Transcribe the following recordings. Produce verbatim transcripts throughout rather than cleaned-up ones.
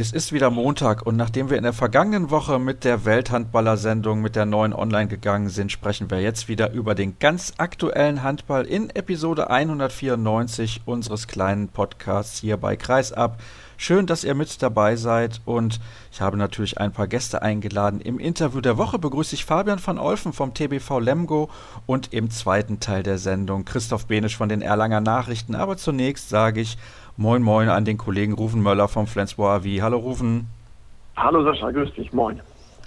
Es ist wieder Montag und nachdem wir in der vergangenen Woche mit der Welthandballer-Sendung mit der neuen online gegangen sind, sprechen wir jetzt wieder über den ganz aktuellen Handball in Episode hundertvierundneunzig unseres kleinen Podcasts hier bei Kreisab. Schön, dass ihr mit dabei seid und ich habe natürlich ein paar Gäste eingeladen. Im Interview der Woche begrüße ich Fabian van Olfen vom T B V Lemgo und im zweiten Teil der Sendung Christoph Benisch von den Erlanger Nachrichten. Aber zunächst sage ich Moin Moin an den Kollegen Rufen Möller vom Flensburger A V. Hallo Rufen. Hallo Sascha, grüß dich, moin.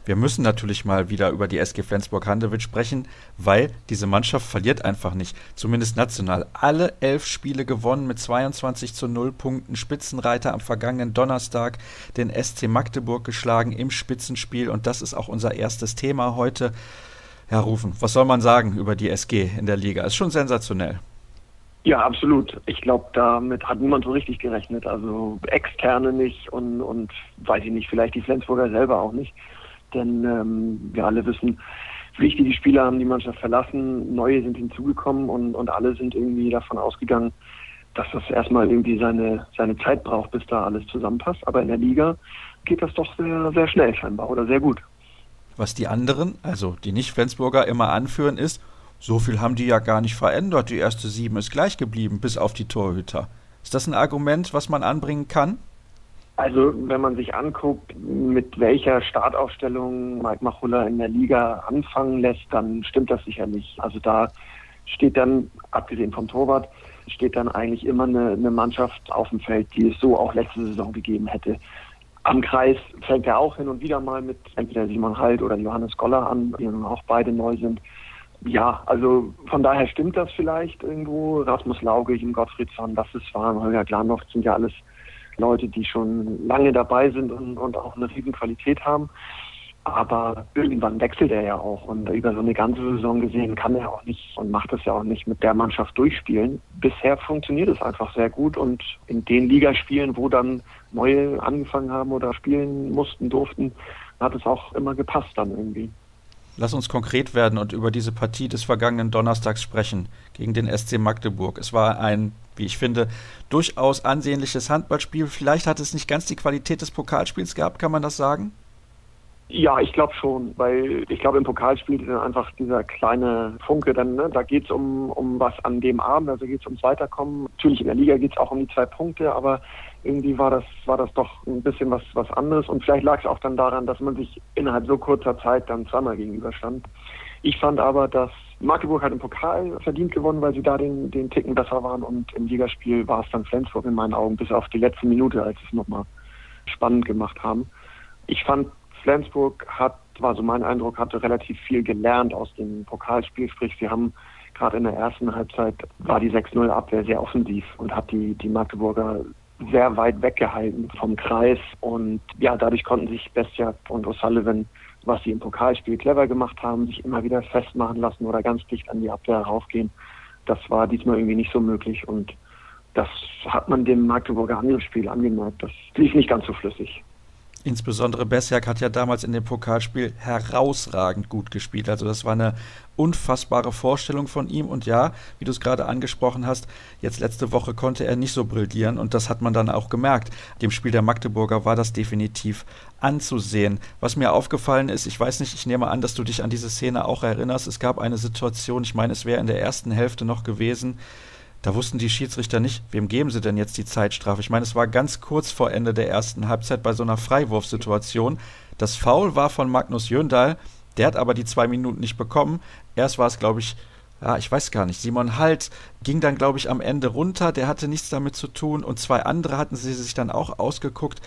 Wir müssen natürlich mal wieder über die S G Flensburg-Handewitt sprechen, weil diese Mannschaft verliert einfach nicht, zumindest national. Alle elf Spiele gewonnen mit zweiundzwanzig zu null Punkten, Spitzenreiter am vergangenen Donnerstag, den S C Magdeburg geschlagen im Spitzenspiel und das ist auch unser erstes Thema heute. Herr Rufen, was soll man sagen über die S G in der Liga? Ist schon sensationell. Ja, absolut. Ich glaube, damit hat niemand so richtig gerechnet. Also Externe nicht und, und weiß ich nicht, vielleicht die Flensburger selber auch nicht. Denn ähm, wir alle wissen, wichtige Spieler haben die Mannschaft verlassen, neue sind hinzugekommen und, und alle sind irgendwie davon ausgegangen, dass das erstmal irgendwie seine, seine Zeit braucht, bis da alles zusammenpasst. Aber in der Liga geht das doch sehr, sehr schnell scheinbar oder sehr gut. Was die anderen, also die Nicht-Flensburger, immer anführen ist, so viel haben die ja gar nicht verändert. Die erste Sieben ist gleich geblieben, bis auf die Torhüter. Ist das ein Argument, was man anbringen kann? Also, wenn man sich anguckt, mit welcher Startaufstellung Mike Machulla in der Liga anfangen lässt, dann stimmt das sicherlich. Also da steht dann, abgesehen vom Torwart, steht dann eigentlich immer eine, eine Mannschaft auf dem Feld, die es so auch letzte Saison gegeben hätte. Am Kreis fängt er auch hin und wieder mal mit entweder Simon Hald oder Johannes Golla an, die auch beide neu sind. Ja, also von daher stimmt das vielleicht irgendwo. Rasmus Lauge, Jim Gottfriedsson, das ist wahr, Holger Glandorf, sind ja alles Leute, die schon lange dabei sind und, und auch eine riesen Qualität haben. Aber irgendwann wechselt er ja auch und über so eine ganze Saison gesehen kann er auch nicht und macht das ja auch nicht mit der Mannschaft durchspielen. Bisher funktioniert es einfach sehr gut und in den Ligaspielen, wo dann neue angefangen haben oder spielen mussten, durften, hat es auch immer gepasst dann irgendwie. Lass uns konkret werden und über diese Partie des vergangenen Donnerstags sprechen gegen den S C Magdeburg. Es war ein, wie ich finde, durchaus ansehnliches Handballspiel. Vielleicht hat es nicht ganz die Qualität des Pokalspiels gehabt, kann man das sagen? Ja, ich glaube schon, weil ich glaube im Pokalspiel ist einfach dieser kleine Funke dann, ne? Da geht es um, um was an dem Abend, also geht es ums Weiterkommen. Natürlich in der Liga geht es auch um die zwei Punkte, aber irgendwie war das war das doch ein bisschen was, was anderes und vielleicht lag es auch dann daran, dass man sich innerhalb so kurzer Zeit dann zweimal gegenüberstand. Ich fand aber, dass Magdeburg hat im Pokal verdient gewonnen, weil sie da den, den Ticken besser waren und im Ligaspiel war es dann Flensburg in meinen Augen bis auf die letzte Minute, als sie es nochmal spannend gemacht haben. Ich fand Flensburg hat, war so mein Eindruck, hatte relativ viel gelernt aus dem Pokalspiel. Sprich, sie haben gerade in der ersten Halbzeit, war die sechs null Abwehr sehr offensiv und hat die, die Magdeburger sehr weit weggehalten vom Kreis. Und ja, dadurch konnten sich Bestjak und O'Sullivan, was sie im Pokalspiel clever gemacht haben, sich immer wieder festmachen lassen oder ganz dicht an die Abwehr raufgehen. Das war diesmal irgendwie nicht so möglich. Und das hat man dem Magdeburger Angriffsspiel angemerkt. Das lief nicht ganz so flüssig. Insbesondere Bestjak hat ja damals in dem Pokalspiel herausragend gut gespielt. Also das war eine unfassbare Vorstellung von ihm. Und ja, wie du es gerade angesprochen hast, jetzt letzte Woche konnte er nicht so brillieren. Und das hat man dann auch gemerkt. Dem Spiel der Magdeburger war das definitiv anzusehen. Was mir aufgefallen ist, ich weiß nicht, ich nehme an, dass du dich an diese Szene auch erinnerst. Es gab eine Situation, ich meine, es wäre in der ersten Hälfte noch gewesen, da wussten die Schiedsrichter nicht, wem geben sie denn jetzt die Zeitstrafe? Ich meine, es war ganz kurz vor Ende der ersten Halbzeit bei so einer Freiwurfsituation. Das Foul war von Magnus Jöndal, der hat aber die zwei Minuten nicht bekommen. Erst war es, glaube ich, ja, ich weiß gar nicht, Simon Halt ging dann, glaube ich, am Ende runter, der hatte nichts damit zu tun und zwei andere hatten sie sich dann auch ausgeguckt.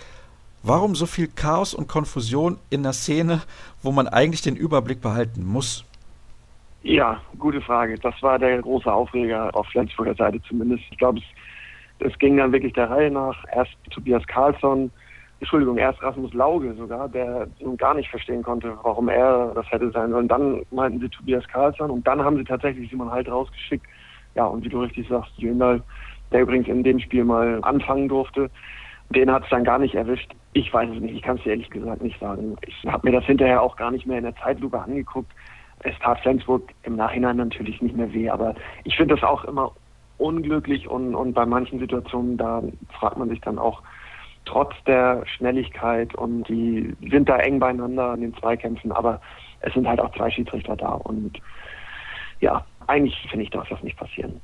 Warum so viel Chaos und Konfusion in einer Szene, wo man eigentlich den Überblick behalten muss? Ja, gute Frage. Das war der große Aufreger auf Flensburger Seite zumindest. Ich glaube, es, es ging dann wirklich der Reihe nach. Erst Tobias Karlsson, Entschuldigung, erst Rasmus Lauge sogar, der nun gar nicht verstehen konnte, warum er das hätte sein sollen. Dann meinten sie Tobias Karlsson und dann haben sie tatsächlich Simon Halt rausgeschickt. Ja, und wie du richtig sagst, Jöndal, der übrigens in dem Spiel mal anfangen durfte, den hat es dann gar nicht erwischt. Ich weiß es nicht, ich kann es dir ehrlich gesagt nicht sagen. Ich habe mir das hinterher auch gar nicht mehr in der Zeitlupe angeguckt. Es tat Flensburg im Nachhinein natürlich nicht mehr weh, aber ich finde das auch immer unglücklich und, und bei manchen Situationen, da fragt man sich dann auch, trotz der Schnelligkeit, und die sind da eng beieinander in den Zweikämpfen, aber es sind halt auch zwei Schiedsrichter da, und ja, eigentlich finde ich, darf das nicht passieren.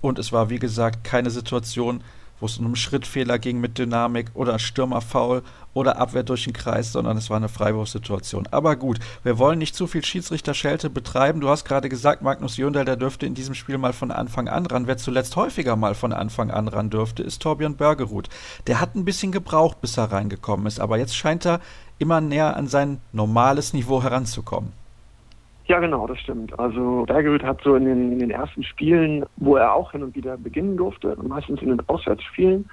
Und es war, wie gesagt, keine Situation, wo es um einen Schrittfehler ging mit Dynamik oder Stürmerfoul oder Abwehr durch den Kreis, sondern es war eine Freiwurfsituation. Aber gut, wir wollen nicht zu viel Schiedsrichterschelte betreiben. Du hast gerade gesagt, Magnus Jöndell, der dürfte in diesem Spiel mal von Anfang an ran. Wer zuletzt häufiger mal von Anfang an ran dürfte, ist Torbjörn Bergerud. Der hat ein bisschen gebraucht, bis er reingekommen ist, aber jetzt scheint er immer näher an sein normales Niveau heranzukommen. Ja, genau, das stimmt. Also Bergerud hat so in den, in den ersten Spielen, wo er auch hin und wieder beginnen durfte, meistens in den Auswärtsspielen,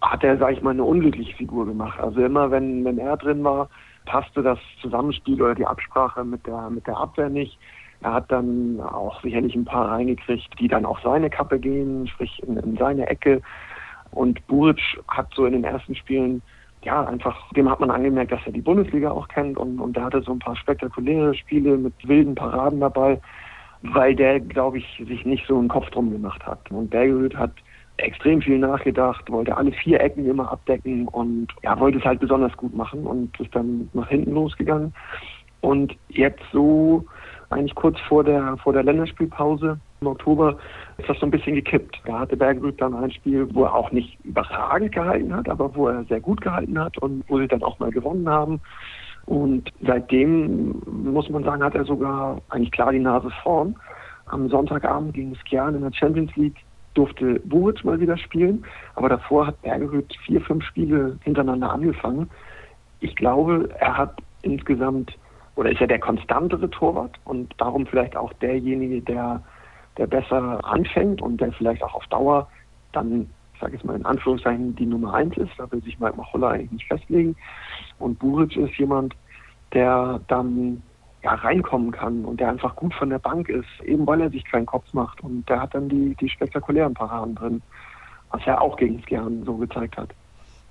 hat er, sag ich mal, eine unglückliche Figur gemacht. Also immer, wenn, wenn er drin war, passte das Zusammenspiel oder die Absprache mit der, mit der Abwehr nicht. Er hat dann auch sicherlich ein paar reingekriegt, die dann auf seine Kappe gehen, sprich in, in seine Ecke. Und Buric hat so in den ersten Spielen, ja, einfach, dem hat man angemerkt, dass er die Bundesliga auch kennt, und, und der hatte so ein paar spektakuläre Spiele mit wilden Paraden dabei, weil der, glaube ich, sich nicht so einen Kopf drum gemacht hat. Und Bergerud hat extrem viel nachgedacht, wollte alle vier Ecken immer abdecken und ja, wollte es halt besonders gut machen und ist dann nach hinten losgegangen. Und jetzt so, eigentlich kurz vor der, vor der Länderspielpause im Oktober, ist das so ein bisschen gekippt. Da hatte Bergerud dann ein Spiel, wo er auch nicht überragend gehalten hat, aber wo er sehr gut gehalten hat und wo sie dann auch mal gewonnen haben. Und seitdem, muss man sagen, hat er sogar eigentlich klar die Nase vorn. Am Sonntagabend gegen Skjern in der Champions League durfte Buric mal wieder spielen, aber davor hat Bergerud vier, fünf Spiele hintereinander angefangen. Ich glaube, er hat insgesamt, oder ist ja der konstantere Torwart und darum vielleicht auch derjenige, der, der besser anfängt und der vielleicht auch auf Dauer dann, ich sage jetzt mal in Anführungszeichen, die Nummer eins ist. Da will sich Mike Machulla eigentlich nicht festlegen. Und Buric ist jemand, der dann ja reinkommen kann und der einfach gut von der Bank ist, eben weil er sich keinen Kopf macht. Und der hat dann die, die spektakulären Paraden drin, was er auch gegen Skjern so gezeigt hat.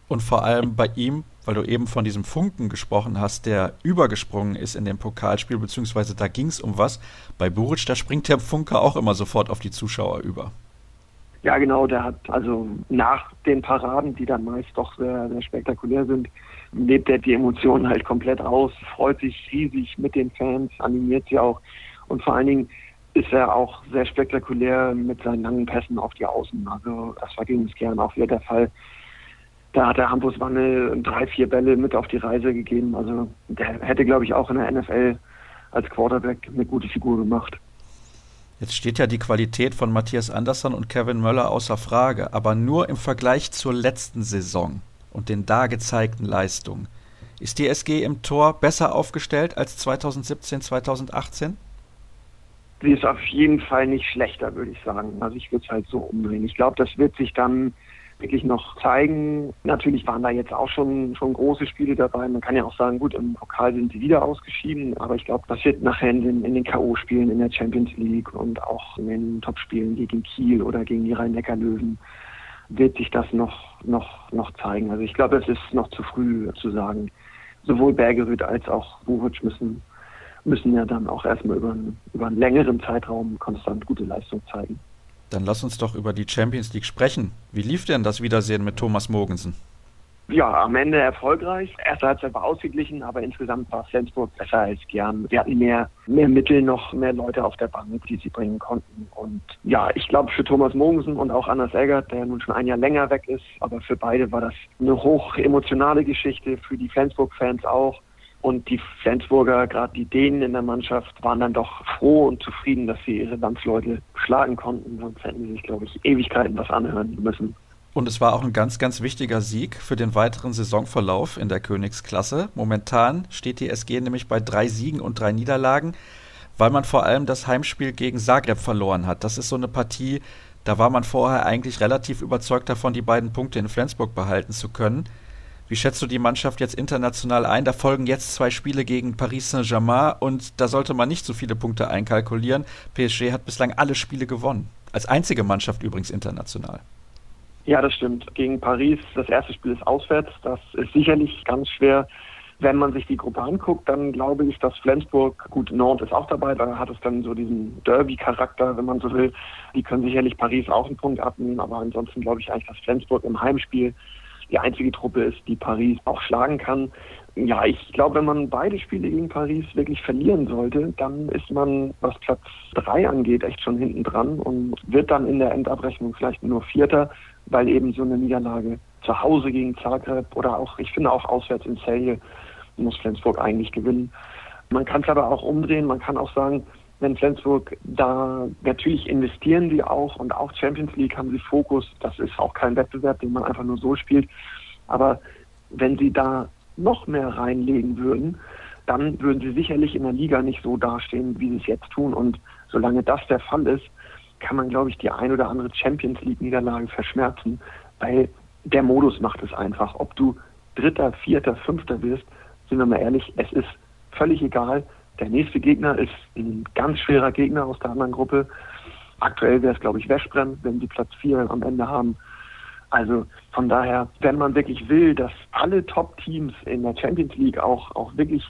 Und vor allem bei ihm, weil du eben von diesem Funken gesprochen hast, der übergesprungen ist in dem Pokalspiel, beziehungsweise da ging es um was. Bei Buric, da springt der Funke auch immer sofort auf die Zuschauer über. Ja, genau, der hat also nach den Paraden, die dann meist doch sehr, sehr spektakulär sind, lebt er die Emotionen halt komplett aus, freut sich riesig mit den Fans, animiert sie auch. Und vor allen Dingen ist er auch sehr spektakulär mit seinen langen Pässen auf die Außen. Also das war gegen Skjern auch wieder der Fall. Da hat der Hampus Wandel drei, vier Bälle mit auf die Reise gegeben. Also der hätte, glaube ich, auch in der N F L als Quarterback eine gute Figur gemacht. Jetzt steht ja die Qualität von Matthias Andersson und Kevin Möller außer Frage. Aber nur im Vergleich zur letzten Saison und den da gezeigten Leistungen. Ist die S G im Tor besser aufgestellt als zwanzig siebzehn, zwanzig achtzehn? Sie ist auf jeden Fall nicht schlechter, würde ich sagen. Also ich würde es halt so umdrehen. Ich glaube, das wird sich dann wirklich noch zeigen. Natürlich waren da jetzt auch schon schon große Spiele dabei. Man kann ja auch sagen, gut, im Pokal sind sie wieder ausgeschieden, aber ich glaube, das wird nachher in, in den K O-Spielen in der Champions League und auch in den Topspielen gegen Kiel oder gegen die Rhein-Neckar Löwen wird sich das noch noch noch zeigen. Also ich glaube, es ist noch zu früh zu sagen. Sowohl Bergerud als auch Buric müssen müssen ja dann auch erstmal über einen, über einen längeren Zeitraum konstant gute Leistung zeigen. Dann lass uns doch über die Champions League sprechen. Wie lief denn das Wiedersehen mit Thomas Mogensen? Ja, am Ende erfolgreich. Erste Halbzeit war ausgeglichen, aber insgesamt war Flensburg besser als Gern. Wir hatten mehr, mehr Mittel, noch mehr Leute auf der Bank, die sie bringen konnten. Und ja, ich glaube für Thomas Mogensen und auch Anders Eggert, der nun schon ein Jahr länger weg ist, aber für beide war das eine hoch emotionale Geschichte, für die Flensburg-Fans auch. Und die Flensburger, gerade die Dänen in der Mannschaft, waren dann doch froh und zufrieden, dass sie ihre Landsleute schlagen konnten. Sonst hätten sie sich, glaube ich, Ewigkeiten was anhören müssen. Und es war auch ein ganz, ganz wichtiger Sieg für den weiteren Saisonverlauf in der Königsklasse. Momentan steht die S G nämlich bei drei Siegen und drei Niederlagen, weil man vor allem das Heimspiel gegen Zagreb verloren hat. Das ist so eine Partie, da war man vorher eigentlich relativ überzeugt davon, die beiden Punkte in Flensburg behalten zu können. Wie schätzt du die Mannschaft jetzt international ein? Da folgen jetzt zwei Spiele gegen Paris Saint-Germain und da sollte man nicht so viele Punkte einkalkulieren. P S G hat bislang alle Spiele gewonnen. Als einzige Mannschaft übrigens international. Ja, das stimmt. Gegen Paris, das erste Spiel ist auswärts. Das ist sicherlich ganz schwer. Wenn man sich die Gruppe anguckt, dann glaube ich, dass Flensburg, gut, Nantes ist auch dabei, da hat es dann so diesen Derby-Charakter, wenn man so will. Die können sicherlich Paris auch einen Punkt abnehmen, aber ansonsten glaube ich eigentlich, dass Flensburg im Heimspiel die einzige Truppe ist, die Paris auch schlagen kann. Ja, ich glaube, wenn man beide Spiele gegen Paris wirklich verlieren sollte, dann ist man, was Platz drei angeht, echt schon hinten dran und wird dann in der Endabrechnung vielleicht nur Vierter, weil eben so eine Niederlage zu Hause gegen Zagreb oder auch, ich finde auch auswärts in Celje, muss Flensburg eigentlich gewinnen. Man kann es aber auch umdrehen, man kann auch sagen, wenn Flensburg da, natürlich investieren sie auch und auch Champions League haben sie Fokus, das ist auch kein Wettbewerb, den man einfach nur so spielt, aber wenn sie da noch mehr reinlegen würden, dann würden sie sicherlich in der Liga nicht so dastehen, wie sie es jetzt tun. Und solange das der Fall ist, kann man, glaube ich, die ein oder andere Champions-League-Niederlage verschmerzen, weil der Modus macht es einfach. Ob du Dritter, Vierter, Fünfter wirst, sind wir mal ehrlich, es ist völlig egal. Der nächste Gegner ist ein ganz schwerer Gegner aus der anderen Gruppe. Aktuell wäre es, glaube ich, Weschbrenn, wenn sie Platz vier am Ende haben. Also von daher, wenn man wirklich will, dass alle Top-Teams in der Champions League auch, auch wirklich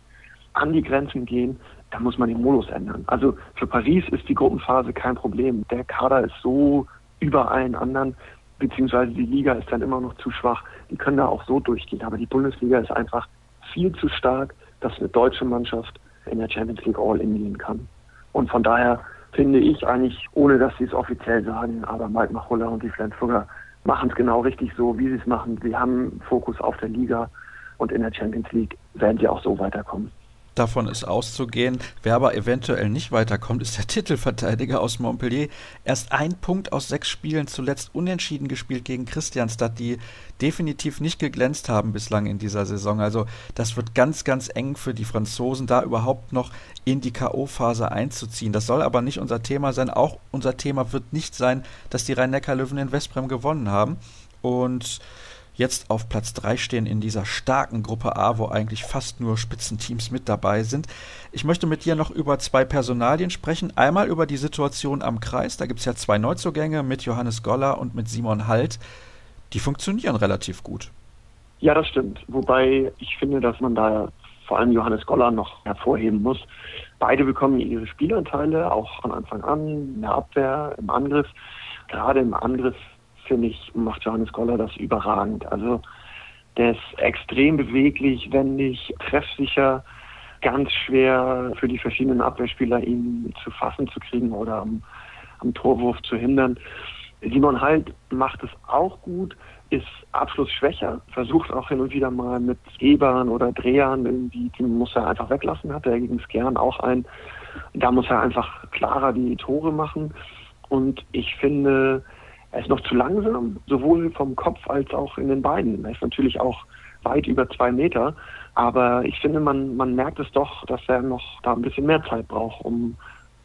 an die Grenzen gehen, dann muss man den Modus ändern. Also für Paris ist die Gruppenphase kein Problem. Der Kader ist so über allen anderen, beziehungsweise die Liga ist dann immer noch zu schwach. Die können da auch so durchgehen. Aber die Bundesliga ist einfach viel zu stark, dass eine deutsche Mannschaft in der Champions League All-In gehen kann. Und von daher finde ich eigentlich, ohne dass sie es offiziell sagen, aber Mike Machulla und die Flensburger machen es genau richtig so, wie sie es machen. Sie haben Fokus auf der Liga und in der Champions League werden sie auch so weiterkommen. Davon ist auszugehen. Wer aber eventuell nicht weiterkommt, ist der Titelverteidiger aus Montpellier. Erst ein Punkt aus sechs Spielen, zuletzt unentschieden gespielt gegen Kristianstad, die definitiv nicht geglänzt haben bislang in dieser Saison. Also das wird ganz, ganz eng für die Franzosen, da überhaupt noch in die K O-Phase einzuziehen. Das soll aber nicht unser Thema sein. Auch unser Thema wird nicht sein, dass die Rhein-Neckar Löwen in Westbrem gewonnen haben. Und jetzt auf Platz drei stehen in dieser starken Gruppe A, wo eigentlich fast nur Spitzenteams mit dabei sind. Ich möchte mit dir noch über zwei Personalien sprechen. Einmal über die Situation am Kreis. Da gibt es ja zwei Neuzugänge mit Johannes Golla und mit Simon Hald. Die funktionieren relativ gut. Ja, das stimmt. Wobei ich finde, dass man da vor allem Johannes Golla noch hervorheben muss. Beide bekommen ihre Spielanteile, auch von Anfang an, in der Abwehr, im Angriff. Gerade im Angriff finde ich, macht Johannes Golla das überragend. Also der ist extrem beweglich, wendig, treffsicher, ganz schwer für die verschiedenen Abwehrspieler, ihn zu fassen zu kriegen oder am, am Torwurf zu hindern. Simon Hald macht es auch gut, ist abschlussschwächer, versucht auch hin und wieder mal mit Gebern oder Drehern, irgendwie, die muss er einfach weglassen, hat er gegen Skjern auch einen. Da muss er einfach klarer die Tore machen. Und ich finde, er ist noch zu langsam, sowohl vom Kopf als auch in den Beinen. Er ist natürlich auch weit über zwei Meter. Aber ich finde, man, man merkt es doch, dass er noch da ein bisschen mehr Zeit braucht. Um,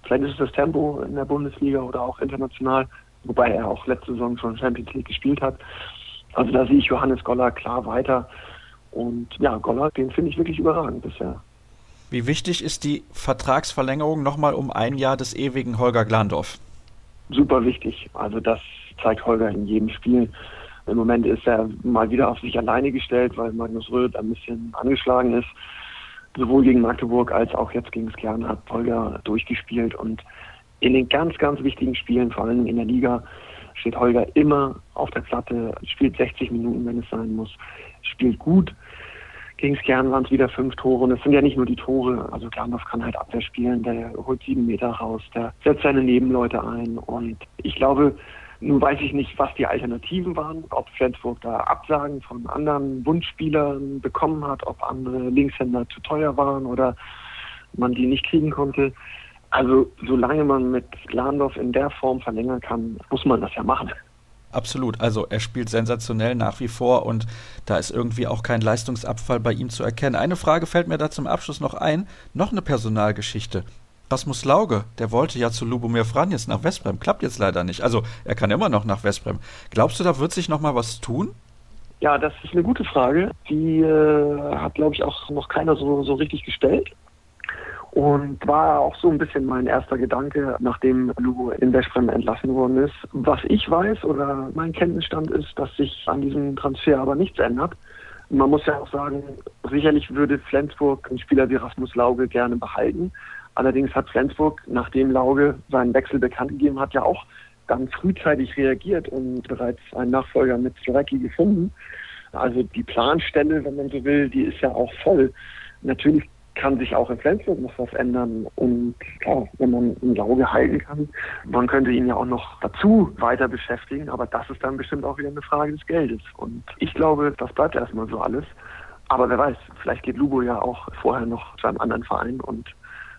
vielleicht ist es das Tempo in der Bundesliga oder auch international, wobei er auch letzte Saison schon Champions League gespielt hat. Also da sehe ich Johannes Golla klar weiter. Und ja, Golla, den finde ich wirklich überragend bisher. Wie wichtig ist die Vertragsverlängerung nochmal um ein Jahr des ewigen Holger Glandorf? Super wichtig. Also das zeigt Holger in jedem Spiel. Im Moment ist er mal wieder auf sich alleine gestellt, weil Magnus Röth ein bisschen angeschlagen ist. Sowohl gegen Magdeburg als auch jetzt gegen Skjern hat Holger durchgespielt. Und in den ganz, ganz wichtigen Spielen, vor allem in der Liga, steht Holger immer auf der Platte, spielt sechzig Minuten, wenn es sein muss, spielt gut. Gegen Skjern waren es wieder fünf Tore und es sind ja nicht nur die Tore. Also Glandorf kann halt Abwehr spielen, der holt sieben Meter raus, der setzt seine Nebenleute ein. Und ich glaube, nun weiß ich nicht, was die Alternativen waren, ob Flensburg da Absagen von anderen Wunschspielern bekommen hat, ob andere Linkshänder zu teuer waren oder man die nicht kriegen konnte. Also solange man mit Glandorf in der Form verlängern kann, muss man das ja machen. Absolut, also er spielt sensationell nach wie vor und da ist irgendwie auch kein Leistungsabfall bei ihm zu erkennen. Eine Frage fällt mir da zum Abschluss noch ein, noch eine Personalgeschichte. Rasmus Lauge, der wollte ja zu Ljubomir Vranješ nach Westbrem, klappt jetzt leider nicht. Also er kann immer noch nach Westbrem. Glaubst du, da wird sich nochmal was tun? Ja, das ist eine gute Frage. Die äh, hat, glaube ich, auch noch keiner so, so richtig gestellt. Und war auch so ein bisschen mein erster Gedanke, nachdem Lugo in Weschbrenn entlassen worden ist. Was ich weiß oder mein Kenntnisstand ist, dass sich an diesem Transfer aber nichts ändert. Man muss ja auch sagen, sicherlich würde Flensburg einen Spieler wie Rasmus Lauge gerne behalten. Allerdings hat Flensburg, nachdem Lauge seinen Wechsel bekannt gegeben hat, ja auch dann frühzeitig reagiert und bereits einen Nachfolger mit Slowacki gefunden. Also die Planstelle, wenn man so will, die ist ja auch voll. Natürlich kann sich auch in Flensburg noch was ändern. Und klar, wenn man einen Lauge halten kann, man könnte ihn ja auch noch dazu weiter beschäftigen. Aber das ist dann bestimmt auch wieder eine Frage des Geldes. Und ich glaube, das bleibt erstmal so alles. Aber wer weiß, vielleicht geht Lubo ja auch vorher noch zu einem anderen Verein. Und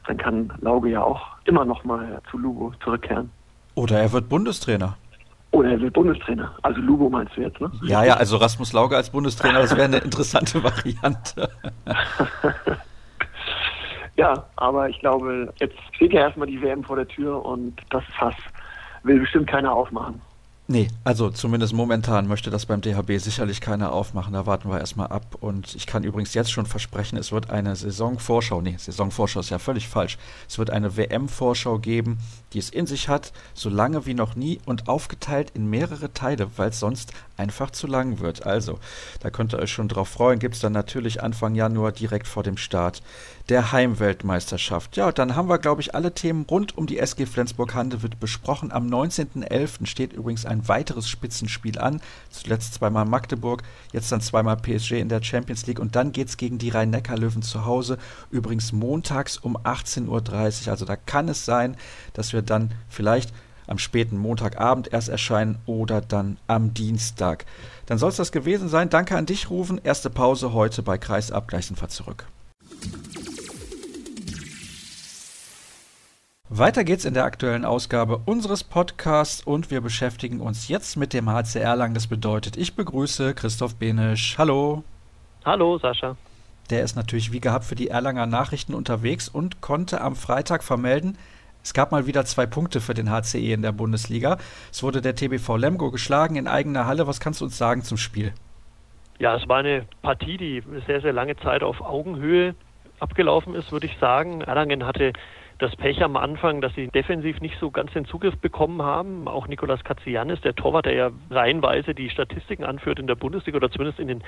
dann kann Lauge ja auch immer noch mal zu Lubo zurückkehren. Oder er wird Bundestrainer. Oder er wird Bundestrainer. Also Lubo meinst du jetzt, ne? Ja, ja, also Rasmus Lauge als Bundestrainer, das wäre eine interessante Variante. Ja, aber ich glaube, jetzt steht ja erstmal die W M vor der Tür und das Fass will bestimmt keiner aufmachen. Nee, also zumindest momentan möchte das beim D H B sicherlich keiner aufmachen. Da warten wir erstmal ab. Und ich kann übrigens jetzt schon versprechen, es wird eine Saisonvorschau, nee, Saisonvorschau ist ja völlig falsch. Es wird eine W M-Vorschau geben, die es in sich hat, so lange wie noch nie und aufgeteilt in mehrere Teile, weil es sonst einfach zu lang wird. Also, da könnt ihr euch schon drauf freuen. Gibt es dann natürlich Anfang Januar direkt vor dem Start der Heimweltmeisterschaft. Ja, dann haben wir, glaube ich, alle Themen rund um die S G Flensburg-Handewitt besprochen. Am neunzehnten elften steht übrigens ein weiteres Spitzenspiel an. Zuletzt zweimal Magdeburg, jetzt dann zweimal P S G in der Champions League und dann geht's gegen die Rhein-Neckar Löwen zu Hause. Übrigens montags um achtzehn Uhr dreißig. Also da kann es sein, dass wir dann vielleicht am späten Montagabend erst erscheinen oder dann am Dienstag. Dann soll es das gewesen sein. Danke an dich, Rufen. Erste Pause heute bei Kreisab. Gleich sind wir zurück. Weiter geht's in der aktuellen Ausgabe unseres Podcasts und wir beschäftigen uns jetzt mit dem H C Erlangen. Das bedeutet, ich begrüße Christoph Benisch. Hallo. Hallo, Sascha. Der ist natürlich wie gehabt für die Erlanger Nachrichten unterwegs und konnte am Freitag vermelden, es gab mal wieder zwei Punkte für den H C E in der Bundesliga. Es wurde der T B V Lemgo geschlagen in eigener Halle. Was kannst du uns sagen zum Spiel? Ja, es war eine Partie, die sehr, sehr lange Zeit auf Augenhöhe abgelaufen ist, würde ich sagen. Erlangen hatte das Pech am Anfang, dass sie defensiv nicht so ganz den Zugriff bekommen haben. Auch Nicolas Katziannis, der Torwart, der ja reihenweise die Statistiken anführt in der Bundesliga oder zumindest in den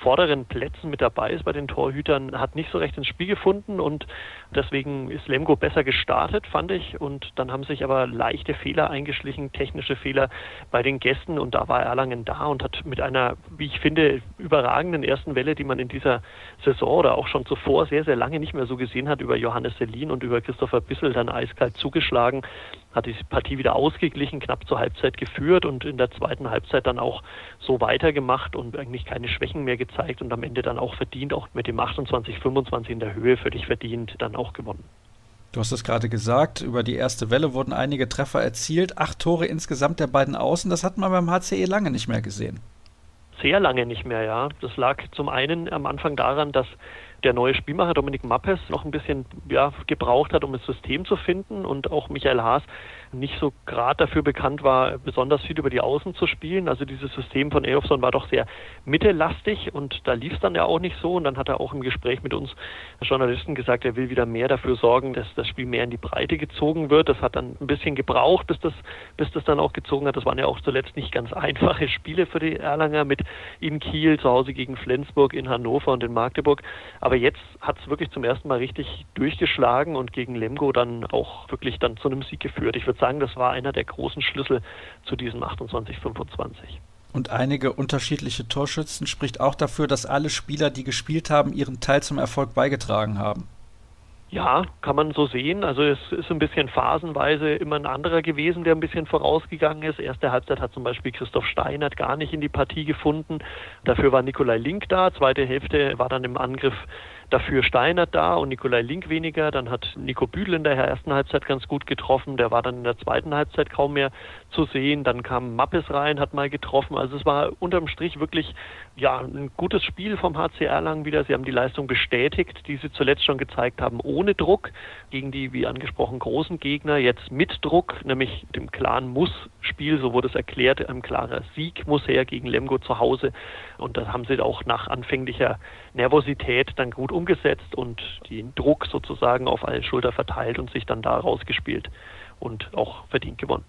vorderen Plätzen mit dabei ist bei den Torhütern, hat nicht so recht ins Spiel gefunden und deswegen ist Lemgo besser gestartet, fand ich. Und dann haben sich aber leichte Fehler eingeschlichen, technische Fehler bei den Gästen und da war Erlangen da und hat mit einer, wie ich finde, überragenden ersten Welle, die man in dieser Saison oder auch schon zuvor sehr, sehr lange nicht mehr so gesehen hat, über Johannes Selin und über Christopher ein bisschen dann eiskalt zugeschlagen, hat die Partie wieder ausgeglichen, knapp zur Halbzeit geführt und in der zweiten Halbzeit dann auch so weitergemacht und eigentlich keine Schwächen mehr gezeigt und am Ende dann auch verdient, auch mit dem achtundzwanzig fünfundzwanzig in der Höhe völlig verdient, dann auch gewonnen. Du hast es gerade gesagt, über die erste Welle wurden einige Treffer erzielt, acht Tore insgesamt der beiden Außen, das hat man beim H C E lange nicht mehr gesehen. Sehr lange nicht mehr, ja. Das lag zum einen am Anfang daran, dass der neue Spielmacher Dominik Mappes noch ein bisschen ja, gebraucht hat, um das System zu finden und auch Michael Haaß nicht so gerade dafür bekannt war, besonders viel über die Außen zu spielen. Also dieses System von Elofsson war doch sehr mittellastig und da lief es dann ja auch nicht so und dann hat er auch im Gespräch mit uns Journalisten gesagt, er will wieder mehr dafür sorgen, dass das Spiel mehr in die Breite gezogen wird. Das hat dann ein bisschen gebraucht, bis das, bis das dann auch gezogen hat. Das waren ja auch zuletzt nicht ganz einfache Spiele für die Erlanger mit in Kiel, zu Hause gegen Flensburg, in Hannover und in Magdeburg. Aber Aber jetzt hat es wirklich zum ersten Mal richtig durchgeschlagen und gegen Lemgo dann auch wirklich dann zu einem Sieg geführt. Ich würde sagen, das war einer der großen Schlüssel zu diesem achtundzwanzig fünfundzwanzig. Und einige unterschiedliche Torschützen spricht auch dafür, dass alle Spieler, die gespielt haben, ihren Teil zum Erfolg beigetragen haben. Ja, kann man so sehen. Also es ist ein bisschen phasenweise immer ein anderer gewesen, der ein bisschen vorausgegangen ist. Erste Halbzeit hat zum Beispiel Christoph Steinert gar nicht in die Partie gefunden. Dafür war Nikolai Link da. Zweite Hälfte war dann im Angriff dafür Steinert da und Nikolai Link weniger. Dann hat Nico Büdel in der ersten Halbzeit ganz gut getroffen. Der war dann in der zweiten Halbzeit kaum mehr zu sehen. Dann kam Mappes rein, hat mal getroffen. Also es war unterm Strich wirklich ja ein gutes Spiel vom H C Erlangen wieder. Sie haben die Leistung bestätigt, die sie zuletzt schon gezeigt haben, ohne Druck gegen die, wie angesprochen, großen Gegner. Jetzt mit Druck, nämlich dem klaren Muss-Spiel, so wurde es erklärt. Ein klarer Sieg muss her gegen Lemgo zu Hause. Und das haben sie auch nach anfänglicher Nervosität dann gut umgesetzt. umgesetzt und den Druck sozusagen auf alle Schulter verteilt und sich dann da rausgespielt und auch verdient gewonnen.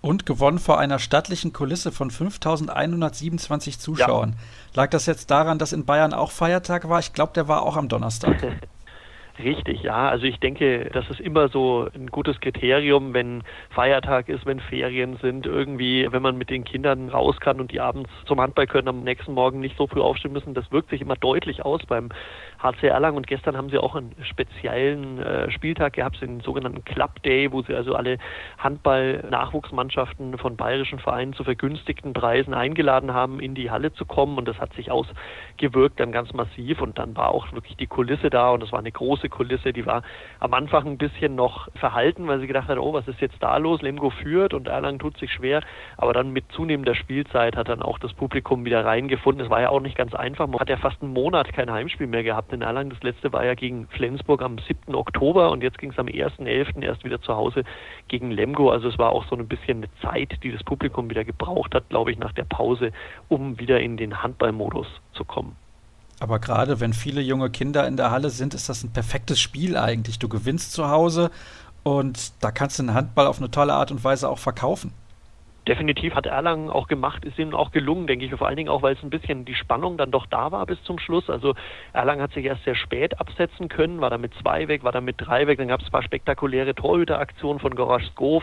Und gewonnen vor einer stattlichen Kulisse von fünftausendeinhundertsiebenundzwanzig Zuschauern. Ja. Lag das jetzt daran, dass in Bayern auch Feiertag war? Ich glaube, der war auch am Donnerstag. Richtig, ja. Also ich denke, das ist immer so ein gutes Kriterium, wenn Feiertag ist, wenn Ferien sind, irgendwie, wenn man mit den Kindern raus kann und die abends zum Handball können, am nächsten Morgen nicht so früh aufstehen müssen. Das wirkt sich immer deutlich aus beim H C Erlangen. Und gestern haben sie auch einen speziellen äh, Spieltag gehabt, den sogenannten Club Day, wo sie also alle Handball-Nachwuchsmannschaften von bayerischen Vereinen zu vergünstigten Preisen eingeladen haben, in die Halle zu kommen. Und das hat sich ausgewirkt dann ganz massiv. Und dann war auch wirklich die Kulisse da und das war eine große Kulisse, die war am Anfang ein bisschen noch verhalten, weil sie gedacht hat, oh, was ist jetzt da los? Lemgo führt und Erlangen tut sich schwer, aber dann mit zunehmender Spielzeit hat dann auch das Publikum wieder reingefunden. Es war ja auch nicht ganz einfach, man hat ja fast einen Monat kein Heimspiel mehr gehabt in Erlangen. Das letzte war ja gegen Flensburg am siebten Oktober und jetzt ging es am ersten elften erst wieder zu Hause gegen Lemgo, also es war auch so ein bisschen eine Zeit, die das Publikum wieder gebraucht hat, glaube ich, nach der Pause, um wieder in den Handballmodus zu kommen. Aber gerade wenn viele junge Kinder in der Halle sind, ist das ein perfektes Spiel eigentlich. Du gewinnst zu Hause und da kannst du den Handball auf eine tolle Art und Weise auch verkaufen. Definitiv hat Erlangen auch gemacht, ist ihnen auch gelungen, denke ich, vor allen Dingen auch, weil es ein bisschen die Spannung dann doch da war bis zum Schluss. Also Erlangen hat sich erst sehr spät absetzen können, war dann mit zwei weg, war dann mit drei weg, dann gab es ein paar spektakuläre Torhüteraktionen von Gorash Skov,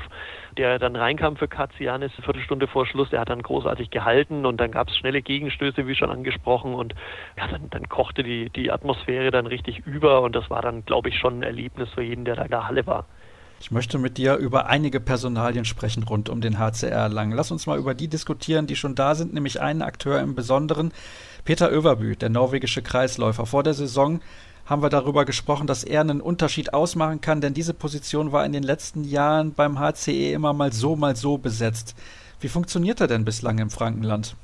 der dann reinkam für Katsianis eine Viertelstunde vor Schluss, der hat dann großartig gehalten und dann gab es schnelle Gegenstöße, wie schon angesprochen, und ja, dann, dann kochte die, die Atmosphäre dann richtig über und das war dann, glaube ich, schon ein Erlebnis für jeden, der da in der Halle war. Ich möchte mit dir über einige Personalien sprechen rund um den H C Erlangen. Lass uns mal über die diskutieren, die schon da sind, nämlich einen Akteur im Besonderen, Petter Øverby, der norwegische Kreisläufer. Vor der Saison haben wir darüber gesprochen, dass er einen Unterschied ausmachen kann, denn diese Position war in den letzten Jahren beim H C E immer mal so, mal so besetzt. Wie funktioniert er denn bislang im Frankenland?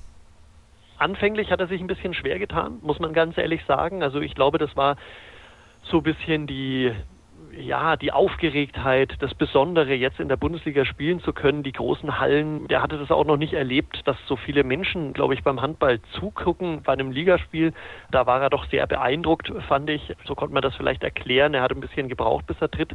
Anfänglich hat er sich ein bisschen schwer getan, muss man ganz ehrlich sagen. Also ich glaube, das war so ein bisschen die... ja, die Aufgeregtheit, das Besondere, jetzt in der Bundesliga spielen zu können, die großen Hallen, der hatte das auch noch nicht erlebt, dass so viele Menschen, glaube ich, beim Handball zugucken, bei einem Ligaspiel. Da war er doch sehr beeindruckt, fand ich. So konnte man das vielleicht erklären. Er hat ein bisschen gebraucht, bis er tritt.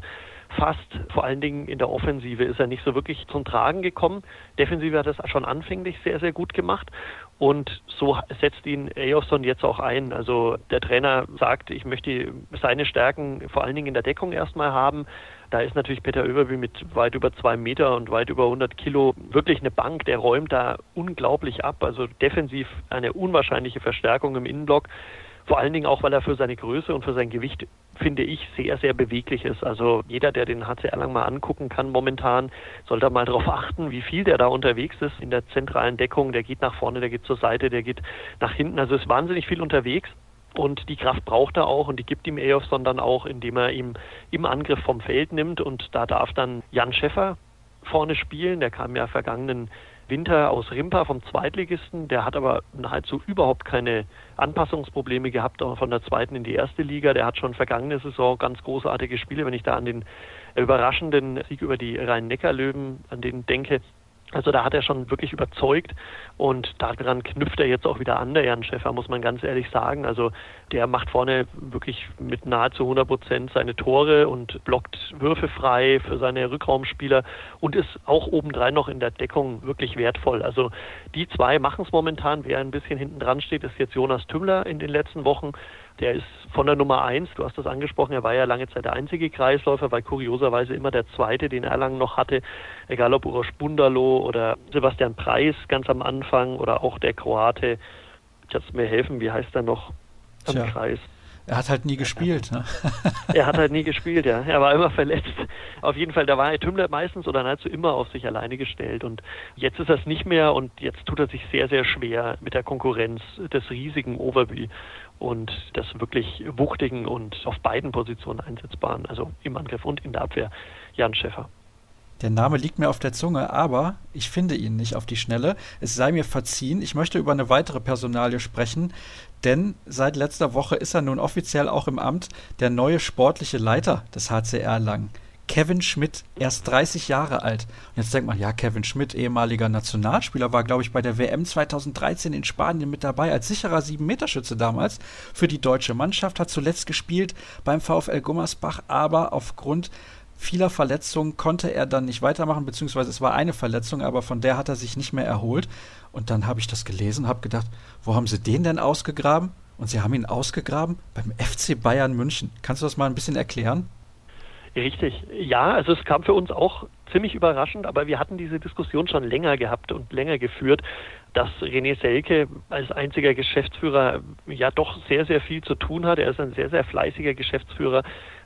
Fast, vor allen Dingen in der Offensive ist er nicht so wirklich zum Tragen gekommen. Defensive hat das schon anfänglich sehr, sehr gut gemacht und so setzt ihn Eyjolfsson jetzt auch ein. Also der Trainer sagt, ich möchte seine Stärken vor allen Dingen in der Deckung erstmal haben. Da ist natürlich Petter Øverby mit weit über zwei Meter und weit über hundert Kilo wirklich eine Bank, der räumt da unglaublich ab. Also defensiv eine unwahrscheinliche Verstärkung im Innenblock. Vor allen Dingen auch, weil er für seine Größe und für sein Gewicht, finde ich, sehr, sehr beweglich ist. Also jeder, der den H C Erlangen mal angucken kann momentan, sollte mal darauf achten, wie viel der da unterwegs ist in der zentralen Deckung. Der geht nach vorne, der geht zur Seite, der geht nach hinten. Also ist wahnsinnig viel unterwegs. Und die Kraft braucht er auch und die gibt ihm Eyjolfsson dann auch, indem er ihm im Angriff vom Feld nimmt. Und da darf dann Jan Schäffer vorne spielen. Der kam ja vergangenen Winter aus Rimpa vom Zweitligisten, der hat aber nahezu überhaupt keine Anpassungsprobleme gehabt, auch von der zweiten in die erste Liga. Der hat schon vergangene Saison ganz großartige Spiele, wenn ich da an den überraschenden Sieg über die Rhein-Neckar Löwen an den denke. Also da hat er schon wirklich überzeugt und daran knüpft er jetzt auch wieder an, der Jan Schäffer, muss man ganz ehrlich sagen. Also der macht vorne wirklich mit nahezu hundert Prozent seine Tore und blockt Würfe frei für seine Rückraumspieler und ist auch obendrein noch in der Deckung wirklich wertvoll. Also die zwei machen es momentan. Wer ein bisschen hinten dran steht, ist jetzt Jonas Tümmler in den letzten Wochen. Der ist von der Nummer eins, du hast das angesprochen, er war ja lange Zeit der einzige Kreisläufer, weil kurioserweise immer der zweite, den Erlangen noch hatte, egal ob Uroš Bundalo oder Sebastian Preis ganz am Anfang oder auch der Kroate, kannst du mir helfen, wie heißt er noch am Tja. Kreis? Er hat halt nie gespielt, ne? Er hat halt nie gespielt, ja. Er war immer verletzt. Auf jeden Fall, da war er Tümmler meistens oder nahezu immer auf sich alleine gestellt. Und jetzt ist das nicht mehr und jetzt tut er sich sehr, sehr schwer mit der Konkurrenz des riesigen Øverby und des wirklich wuchtigen und auf beiden Positionen einsetzbaren, also im Angriff und in der Abwehr, Jan Schäffer. Der Name liegt mir auf der Zunge, aber ich finde ihn nicht auf die Schnelle. Es sei mir verziehen, ich möchte über eine weitere Personalie sprechen, denn seit letzter Woche ist er nun offiziell auch im Amt der neue sportliche Leiter des H C Erlangen. Kevin Schmidt, erst dreißig Jahre alt. Und jetzt denkt man, ja, Kevin Schmidt, ehemaliger Nationalspieler, war, glaube ich, bei der W M zweitausenddreizehn in Spanien mit dabei, als sicherer Sieben-Meter-Schütze damals für die deutsche Mannschaft, hat zuletzt gespielt beim VfL Gummersbach, aber aufgrund vieler Verletzungen konnte er dann nicht weitermachen, beziehungsweise es war eine Verletzung, aber von der hat er sich nicht mehr erholt. Und dann habe ich das gelesen, habe gedacht, wo haben sie den denn ausgegraben? und sie haben ihn ausgegraben beim F C Bayern München. Kannst du das mal ein bisschen erklären? Richtig. Ja, also es kam für uns auch ziemlich überraschend, aber wir hatten diese Diskussion schon länger gehabt und länger geführt, dass René Selke als einziger Geschäftsführer ja doch sehr, sehr viel zu tun hat. Er ist ein sehr, sehr fleißiger Geschäftsführer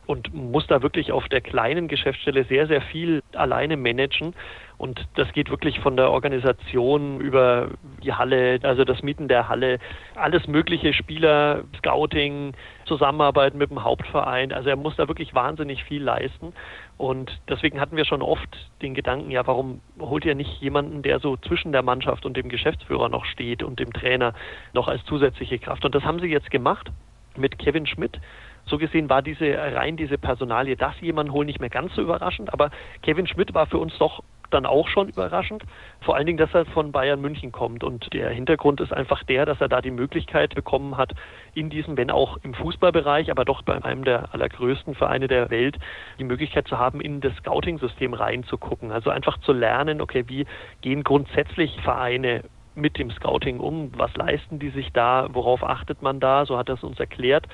und muss da wirklich auf der kleinen Geschäftsstelle sehr, sehr viel alleine managen. Und das geht wirklich von der Organisation über die Halle, also das Mieten der Halle, alles mögliche, Spieler, Scouting, Zusammenarbeit mit dem Hauptverein. Also er muss da wirklich wahnsinnig viel leisten. Und deswegen hatten wir schon oft den Gedanken, ja, warum holt ihr nicht jemanden, der so zwischen der Mannschaft und dem Geschäftsführer noch steht und dem Trainer noch als zusätzliche Kraft. Und das haben sie jetzt gemacht mit Kevin Schmidt. So gesehen war diese rein diese Personalie, dass jemanden holen, nicht mehr ganz so überraschend. Aber Kevin Schmidt war für uns doch dann auch schon überraschend. Vor allen Dingen, dass er von Bayern München kommt. Und der Hintergrund ist einfach der, dass er da die Möglichkeit bekommen hat, in diesem, wenn auch im Fußballbereich, aber doch bei einem der allergrößten Vereine der Welt, die Möglichkeit zu haben, in das Scouting-System reinzugucken. Also einfach zu lernen, okay, wie gehen grundsätzlich Vereine mit dem Scouting um? Was leisten die sich da? Worauf achtet man da? So hat er es uns erklärt.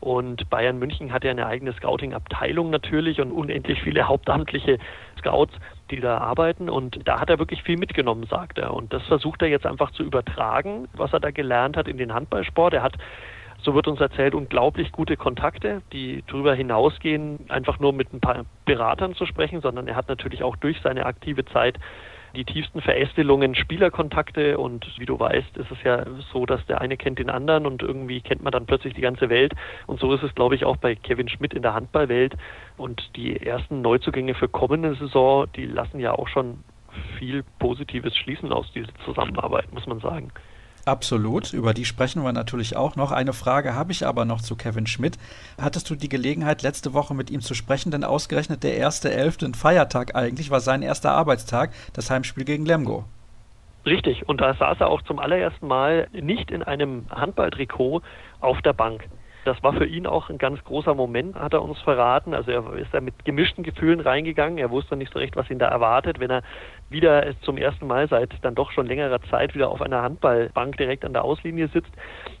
Und Bayern München hat ja eine eigene Scouting-Abteilung natürlich und unendlich viele hauptamtliche Scouts, die da arbeiten. Und da hat er wirklich viel mitgenommen, sagt er. Und das versucht er jetzt einfach zu übertragen, was er da gelernt hat in den Handballsport. Er hat, so wird uns erzählt, unglaublich gute Kontakte, die darüber hinausgehen, einfach nur mit ein paar Beratern zu sprechen, sondern er hat natürlich auch durch seine aktive Zeit die tiefsten Verästelungen, Spielerkontakte, und wie du weißt, ist es ja so, dass der eine kennt den anderen und irgendwie kennt man dann plötzlich die ganze Welt, und so ist es, glaube ich, auch bei Kevin Schmidt in der Handballwelt, und die ersten Neuzugänge für kommende Saison, die lassen ja auch schon viel Positives schließen aus dieser Zusammenarbeit, muss man sagen. Absolut, über die sprechen wir natürlich auch noch. Eine Frage habe ich aber noch zu Kevin Schmidt. Hattest du die Gelegenheit, letzte Woche mit ihm zu sprechen? Denn ausgerechnet der erste elfte, ein Feiertag eigentlich, war sein erster Arbeitstag, das Heimspiel gegen Lemgo. Richtig, und da saß er auch zum allerersten Mal nicht in einem Handballtrikot auf der Bank. Das war für ihn auch ein ganz großer Moment, hat er uns verraten. Also er ist da mit gemischten Gefühlen reingegangen. Er wusste nicht so recht, was ihn da erwartet, wenn er wieder zum ersten Mal seit dann doch schon längerer Zeit wieder auf einer Handballbank direkt an der Auslinie sitzt.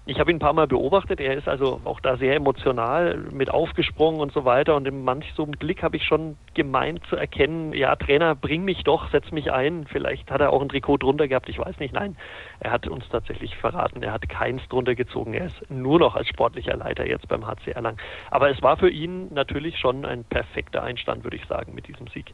Ich habe ihn ein paar Mal beobachtet. Er ist also auch da sehr emotional mit aufgesprungen und so weiter. Und in manch so einem Blick habe ich schon gemeint zu erkennen, ja, Trainer, bring mich doch, setz mich ein. Vielleicht hat er auch ein Trikot drunter gehabt, ich weiß nicht. Nein, er hat uns tatsächlich verraten, er hat keins drunter gezogen. Er ist nur noch als sportlicher Leiter jetzt beim H C Erlangen. Aber es war für ihn natürlich schon ein perfekter Einstand, würde ich sagen, mit diesem Sieg.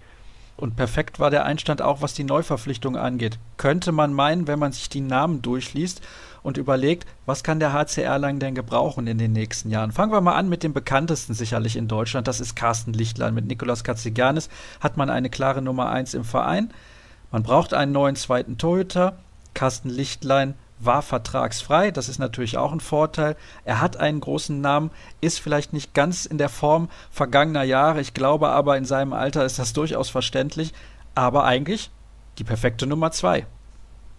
Und perfekt war der Einstand auch, was die Neuverpflichtung angeht. Könnte man meinen, wenn man sich die Namen durchliest und überlegt, was kann der H C Erlangen denn gebrauchen in den nächsten Jahren? Fangen wir mal an mit dem bekanntesten sicherlich in Deutschland. Das ist Carsten Lichtlein. Mit Nicolas Katsigiannis hat man eine klare Nummer eins im Verein. Man braucht einen neuen zweiten Torhüter. Carsten Lichtlein war vertragsfrei, das ist natürlich auch ein Vorteil. Er hat einen großen Namen, ist vielleicht nicht ganz in der Form vergangener Jahre, ich glaube aber in seinem Alter ist das durchaus verständlich, aber eigentlich die perfekte Nummer zwei.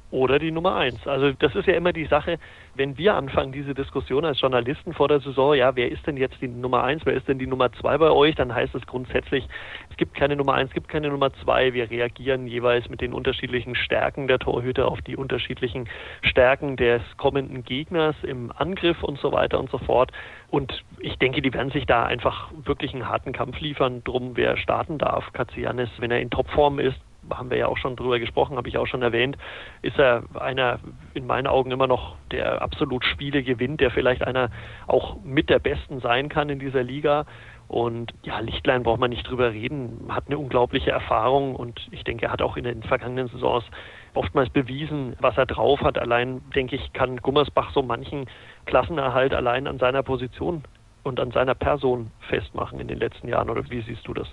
Oder die Nummer eins. Also das ist ja immer die Sache, wenn wir anfangen, diese Diskussion als Journalisten vor der Saison, ja, wer ist denn jetzt die Nummer eins, wer ist denn die Nummer zwei bei euch, dann heißt es grundsätzlich, es gibt keine Nummer eins, es gibt keine Nummer zwei. Wir reagieren jeweils mit den unterschiedlichen Stärken der Torhüter auf die unterschiedlichen Stärken des kommenden Gegners im Angriff und so weiter und so fort. Und ich denke, die werden sich da einfach wirklich einen harten Kampf liefern, drum wer starten darf. Katsigiannis, wenn er in Topform ist, haben wir ja auch schon drüber gesprochen, habe ich auch schon erwähnt, ist er einer in meinen Augen immer noch, der absolut Spiele gewinnt, der vielleicht einer auch mit der Besten sein kann in dieser Liga. Und ja, Lichtlein braucht man nicht drüber reden, hat eine unglaubliche Erfahrung und ich denke, er hat auch in den vergangenen Saisons oftmals bewiesen, was er drauf hat. Allein, denke ich, kann Gummersbach so manchen Klassenerhalt allein an seiner Position und an seiner Person festmachen in den letzten Jahren. Oder wie siehst du das?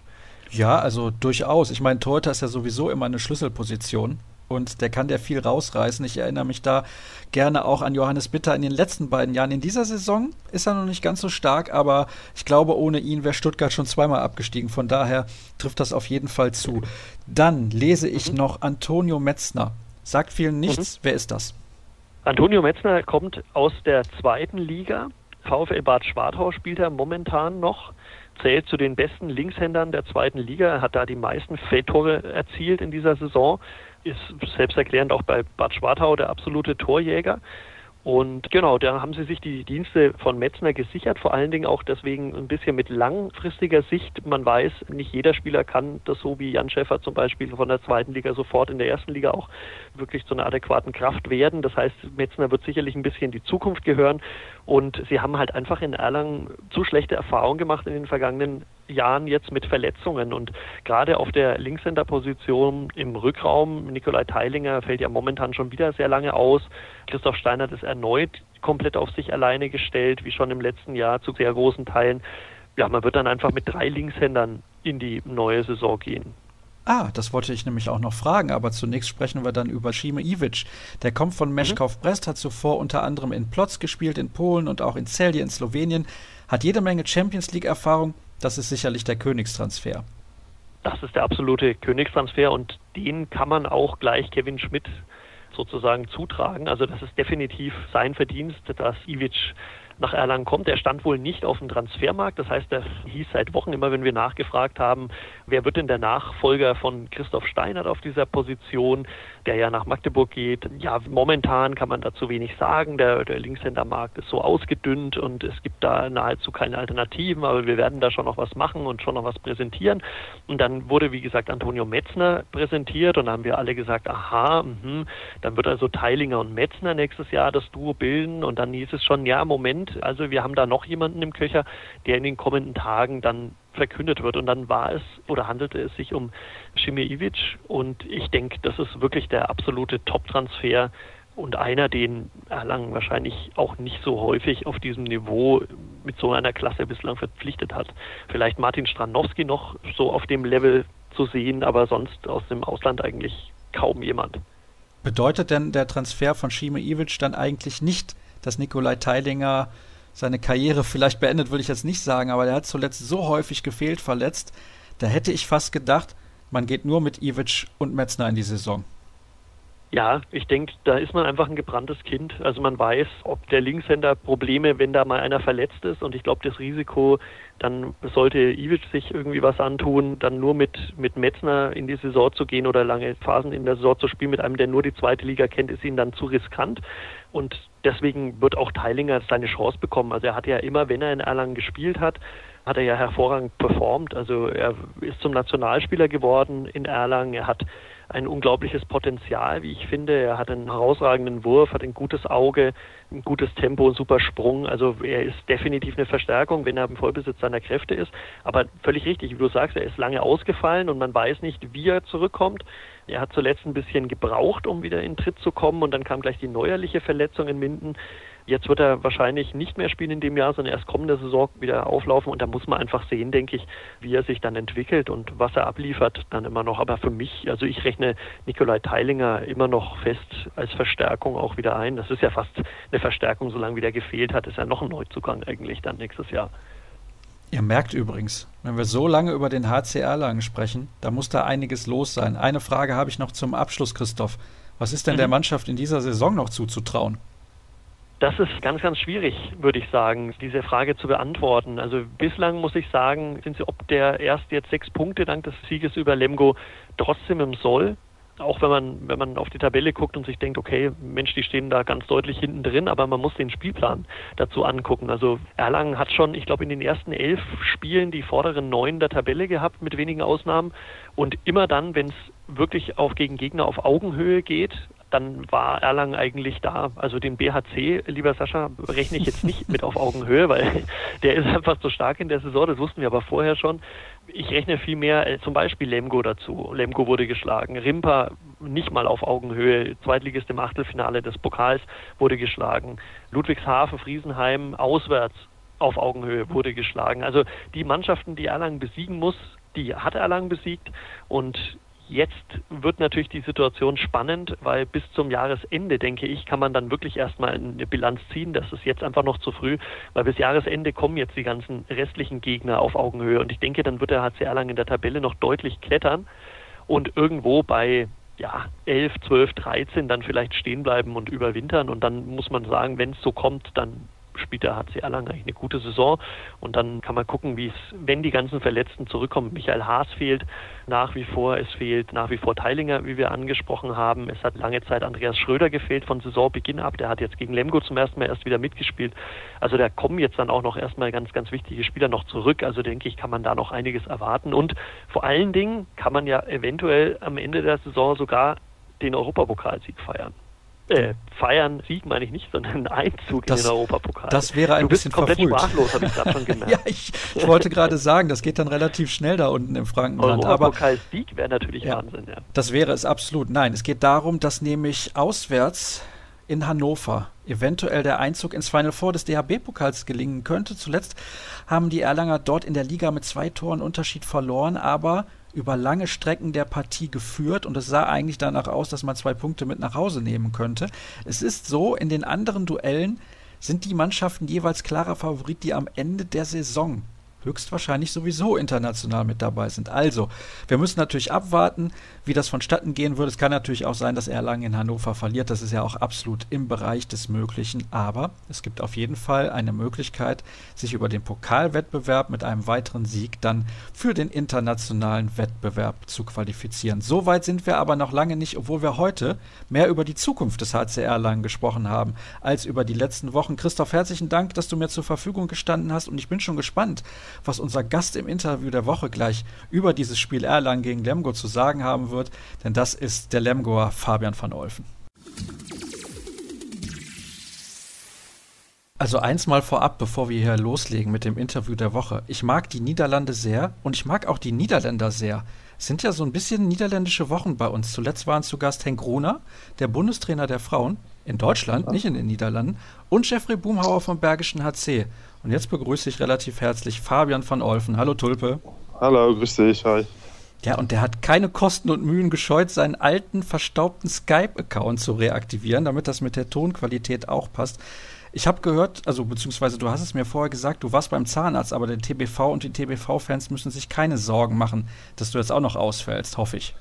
Ja, also durchaus. Ich meine, Torhüter ist ja sowieso immer eine Schlüsselposition und der kann der viel rausreißen. Ich erinnere mich da gerne auch an Johannes Bitter in den letzten beiden Jahren. In dieser Saison ist er noch nicht ganz so stark, aber ich glaube, ohne ihn wäre Stuttgart schon zweimal abgestiegen. Von daher trifft das auf jeden Fall zu. Dann lese ich mhm. noch Antonio Metzner. Sagt vielen nichts. Mhm. Wer ist das? Antonio Metzner kommt aus der zweiten Liga. VfL Bad Schwartau spielt er momentan noch. Zählt zu den besten Linkshändern der zweiten Liga, hat da die meisten Feldtore erzielt in dieser Saison, ist selbsterklärend auch bei Bad Schwartau der absolute Torjäger Und genau, da haben sie sich die Dienste von Metzner gesichert, vor allen Dingen auch deswegen ein bisschen mit langfristiger Sicht. Man weiß, nicht jeder Spieler kann das so wie Jan Schäffer zum Beispiel von der zweiten Liga sofort in der ersten Liga auch wirklich zu einer adäquaten Kraft werden. Das heißt, Metzner wird sicherlich ein bisschen die Zukunft gehören und sie haben halt einfach in Erlangen zu schlechte Erfahrungen gemacht in den vergangenen Jahren jetzt mit Verletzungen und gerade auf der Linkshänder-Position im Rückraum, Nikolai Theilinger fällt ja momentan schon wieder sehr lange aus, Christoph Steinert ist erneut komplett auf sich alleine gestellt, wie schon im letzten Jahr zu sehr großen Teilen. Ja, man wird dann einfach mit drei Linkshändern in die neue Saison gehen. Ah, das wollte ich nämlich auch noch fragen, aber zunächst sprechen wir dann über Šime Ivić. Der kommt von Meshkov Brest, hat zuvor unter anderem in Plotz gespielt, in Polen und auch in Celje in Slowenien, hat jede Menge Champions-League-Erfahrung. Das ist sicherlich der Königstransfer. Das ist der absolute Königstransfer und den kann man auch gleich Kevin Schmidt sozusagen zutragen. Also das ist definitiv sein Verdienst, dass Ivić nach Erlangen kommt. Er stand wohl nicht auf dem Transfermarkt. Das heißt, er hieß seit Wochen immer, wenn wir nachgefragt haben, wer wird denn der Nachfolger von Christoph Steinert auf dieser Position, der ja nach Magdeburg geht. Ja, momentan kann man dazu wenig sagen. Der, der Linkshändermarkt ist so ausgedünnt und es gibt da nahezu keine Alternativen, aber wir werden da schon noch was machen und schon noch was präsentieren. Und dann wurde, wie gesagt, Antonio Metzner präsentiert und dann haben wir alle gesagt, aha, mh, dann wird also Theilinger und Metzner nächstes Jahr das Duo bilden und dann hieß es schon, ja, Moment, also wir haben da noch jemanden im Köcher, der in den kommenden Tagen dann verkündet wird. Und dann war es oder handelte es sich um Šime Ivić. Und ich denke, das ist wirklich der absolute Top-Transfer und einer, den Erlangen wahrscheinlich auch nicht so häufig auf diesem Niveau mit so einer Klasse bislang verpflichtet hat. Vielleicht Martin Stranowski noch so auf dem Level zu sehen, aber sonst aus dem Ausland eigentlich kaum jemand. Bedeutet denn der Transfer von Šime Ivić dann eigentlich nicht, dass Nikolai Theilinger seine Karriere vielleicht beendet, würde ich jetzt nicht sagen, aber der hat zuletzt so häufig gefehlt, verletzt, da hätte ich fast gedacht, man geht nur mit Ivić und Metzner in die Saison. Ja, ich denke, da ist man einfach ein gebranntes Kind. Also man weiß, ob der Linkshänder Probleme, wenn da mal einer verletzt ist. Und ich glaube, das Risiko, dann sollte Ivić sich irgendwie was antun, dann nur mit, mit Metzner in die Saison zu gehen oder lange Phasen in der Saison zu spielen mit einem, der nur die zweite Liga kennt, ist ihnen dann zu riskant. Und deswegen wird auch Theilinger seine Chance bekommen. Also er hat ja immer, wenn er in Erlangen gespielt hat, hat er ja hervorragend performt. Also er ist zum Nationalspieler geworden in Erlangen. Er hat ein unglaubliches Potenzial, wie ich finde. Er hat einen herausragenden Wurf, hat ein gutes Auge, ein gutes Tempo, einen super Sprung. Also er ist definitiv eine Verstärkung, wenn er im Vollbesitz seiner Kräfte ist. Aber völlig richtig, wie du sagst, er ist lange ausgefallen und man weiß nicht, wie er zurückkommt. Er hat zuletzt ein bisschen gebraucht, um wieder in Tritt zu kommen. Und dann kam gleich die neuerliche Verletzung in Minden. Jetzt wird er wahrscheinlich nicht mehr spielen in dem Jahr, sondern erst kommende Saison wieder auflaufen. Und da muss man einfach sehen, denke ich, wie er sich dann entwickelt und was er abliefert dann immer noch. Aber für mich, also ich rechne Nikolai Theilinger immer noch fest als Verstärkung auch wieder ein. Das ist ja fast eine Verstärkung, solange wie der gefehlt hat, ist ja noch ein Neuzugang eigentlich dann nächstes Jahr. Ihr merkt übrigens, wenn wir so lange über den H C Erlangen sprechen, da muss da einiges los sein. Eine Frage habe ich noch zum Abschluss, Christoph. Was ist denn mhm. der Mannschaft in dieser Saison noch zuzutrauen? Das ist ganz, ganz schwierig, würde ich sagen, diese Frage zu beantworten. Also bislang muss ich sagen, sind sie ob der erst jetzt sechs Punkte dank des Sieges über Lemgo trotzdem im Soll. Auch wenn man, wenn man auf die Tabelle guckt und sich denkt, okay, Mensch, die stehen da ganz deutlich hinten drin, aber man muss den Spielplan dazu angucken. Also Erlangen hat schon, ich glaube, in den ersten elf Spielen die vorderen neun der Tabelle gehabt, mit wenigen Ausnahmen. Und immer dann, wenn es wirklich auch gegen Gegner auf Augenhöhe geht, dann war Erlangen eigentlich da. Also den B H C, lieber Sascha, rechne ich jetzt nicht mit auf Augenhöhe, weil der ist einfach so stark in der Saison, das wussten wir aber vorher schon. Ich rechne viel mehr zum Beispiel Lemgo dazu. Lemgo wurde geschlagen, Rimpa nicht mal auf Augenhöhe, Zweitligist im Achtelfinale des Pokals wurde geschlagen, Ludwigshafen, Friesenheim auswärts auf Augenhöhe wurde geschlagen. Also die Mannschaften, die Erlangen besiegen muss, die hat Erlangen besiegt und jetzt wird natürlich die Situation spannend, weil bis zum Jahresende, denke ich, kann man dann wirklich erstmal eine Bilanz ziehen. Das ist jetzt einfach noch zu früh, weil bis Jahresende kommen jetzt die ganzen restlichen Gegner auf Augenhöhe. Und ich denke, dann wird der H C Erlangen in der Tabelle noch deutlich klettern und irgendwo bei ja, elf, zwölf, dreizehn dann vielleicht stehen bleiben und überwintern. Und dann muss man sagen, wenn es so kommt, dann spielt der H C Erlangen eigentlich eine gute Saison. Und dann kann man gucken, wie es, wenn die ganzen Verletzten zurückkommen. Michael Haaß fehlt nach wie vor. Es fehlt nach wie vor Theilinger, wie wir angesprochen haben. Es hat lange Zeit Andreas Schröder gefehlt von Saisonbeginn ab. Der hat jetzt gegen Lemgo zum ersten Mal erst wieder mitgespielt. Also da kommen jetzt dann auch noch erstmal ganz, ganz wichtige Spieler noch zurück. Also denke ich, kann man da noch einiges erwarten. Und vor allen Dingen kann man ja eventuell am Ende der Saison sogar den Europapokalsieg feiern. Äh, feiern, Sieg meine ich nicht, sondern Einzug das, in den Europapokal. Das wäre ein du bist bisschen komplett verfrüht. Sprachlos, habe ich gerade schon gemerkt. Ja, ich, ich wollte gerade sagen, das geht dann relativ schnell da unten im Frankenland. Europapokal-Sieg wäre natürlich ja, Wahnsinn, ja. Das wäre es absolut. Nein, es geht darum, dass nämlich auswärts in Hannover eventuell der Einzug ins Final Four des D H B-Pokals gelingen könnte. Zuletzt haben die Erlanger dort in der Liga mit zwei Toren Unterschied verloren, aber über lange Strecken der Partie geführt und es sah eigentlich danach aus, dass man zwei Punkte mit nach Hause nehmen könnte. Es ist so, in den anderen Duellen sind die Mannschaften jeweils klarer Favorit, die am Ende der Saison höchstwahrscheinlich sowieso international mit dabei sind. Also, wir müssen natürlich abwarten, wie das vonstatten gehen wird. Es kann natürlich auch sein, dass Erlangen in Hannover verliert. Das ist ja auch absolut im Bereich des Möglichen. Aber es gibt auf jeden Fall eine Möglichkeit, sich über den Pokalwettbewerb mit einem weiteren Sieg dann für den internationalen Wettbewerb zu qualifizieren. Soweit sind wir aber noch lange nicht, obwohl wir heute mehr über die Zukunft des H C Erlangen gesprochen haben, als über die letzten Wochen. Christoph, herzlichen Dank, dass du mir zur Verfügung gestanden hast und ich bin schon gespannt, was unser Gast im Interview der Woche gleich über dieses Spiel Erlangen gegen Lemgo zu sagen haben wird, denn das ist der Lemgoer Fabian van Olfen. Also eins mal vorab, bevor wir hier loslegen mit dem Interview der Woche. Ich mag die Niederlande sehr und ich mag auch die Niederländer sehr. Es sind ja so ein bisschen niederländische Wochen bei uns. Zuletzt waren zu Gast Henk Gruner, der Bundestrainer der Frauen, in Deutschland, nicht in den Niederlanden, und Jeffrey Boomhauer vom Bergischen H C. Und jetzt begrüße ich relativ herzlich Fabian van Olfen. Hallo Tulpe. Hallo, grüß dich, hi. Ja, und der hat keine Kosten und Mühen gescheut, seinen alten, verstaubten Skype-Account zu reaktivieren, damit das mit der Tonqualität auch passt. Ich habe gehört, also beziehungsweise du hast es mir vorher gesagt, du warst beim Zahnarzt, aber der T B V und die T B V-Fans müssen sich keine Sorgen machen, dass du jetzt auch noch ausfällst, hoffe ich.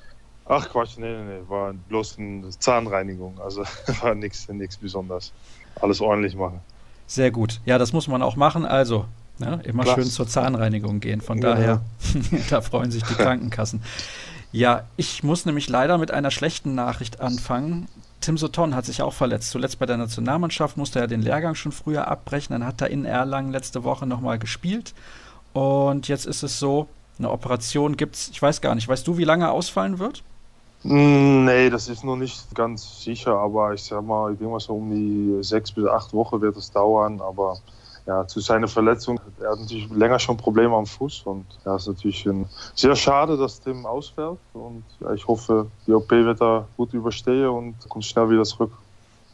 Ach Quatsch, nee, nee, nee, war bloß eine Zahnreinigung, also war nichts Besonderes. Alles ordentlich machen. Sehr gut. Ja, das muss man auch machen. Also ne, immer Klasse. Schön zur Zahnreinigung gehen. Von ja, daher, ja. Da freuen sich die Krankenkassen. Ja, ich muss nämlich leider mit einer schlechten Nachricht anfangen. Tim Sutton hat sich auch verletzt. Zuletzt bei der Nationalmannschaft musste er den Lehrgang schon früher abbrechen. Dann hat er in Erlangen letzte Woche nochmal gespielt. Und jetzt ist es so, eine Operation gibt's. Ich weiß gar nicht. Weißt du, wie lange er ausfallen wird? Nee, das ist noch nicht ganz sicher, aber ich sag mal, ich denke mal so um die sechs bis acht Wochen wird es dauern, aber ja, zu seiner Verletzung, er hat natürlich länger schon Probleme am Fuß und ja, ist natürlich ein, sehr schade, dass Tim ausfällt und ja, ich hoffe, die O P wird da gut überstehen und kommt schnell wieder zurück.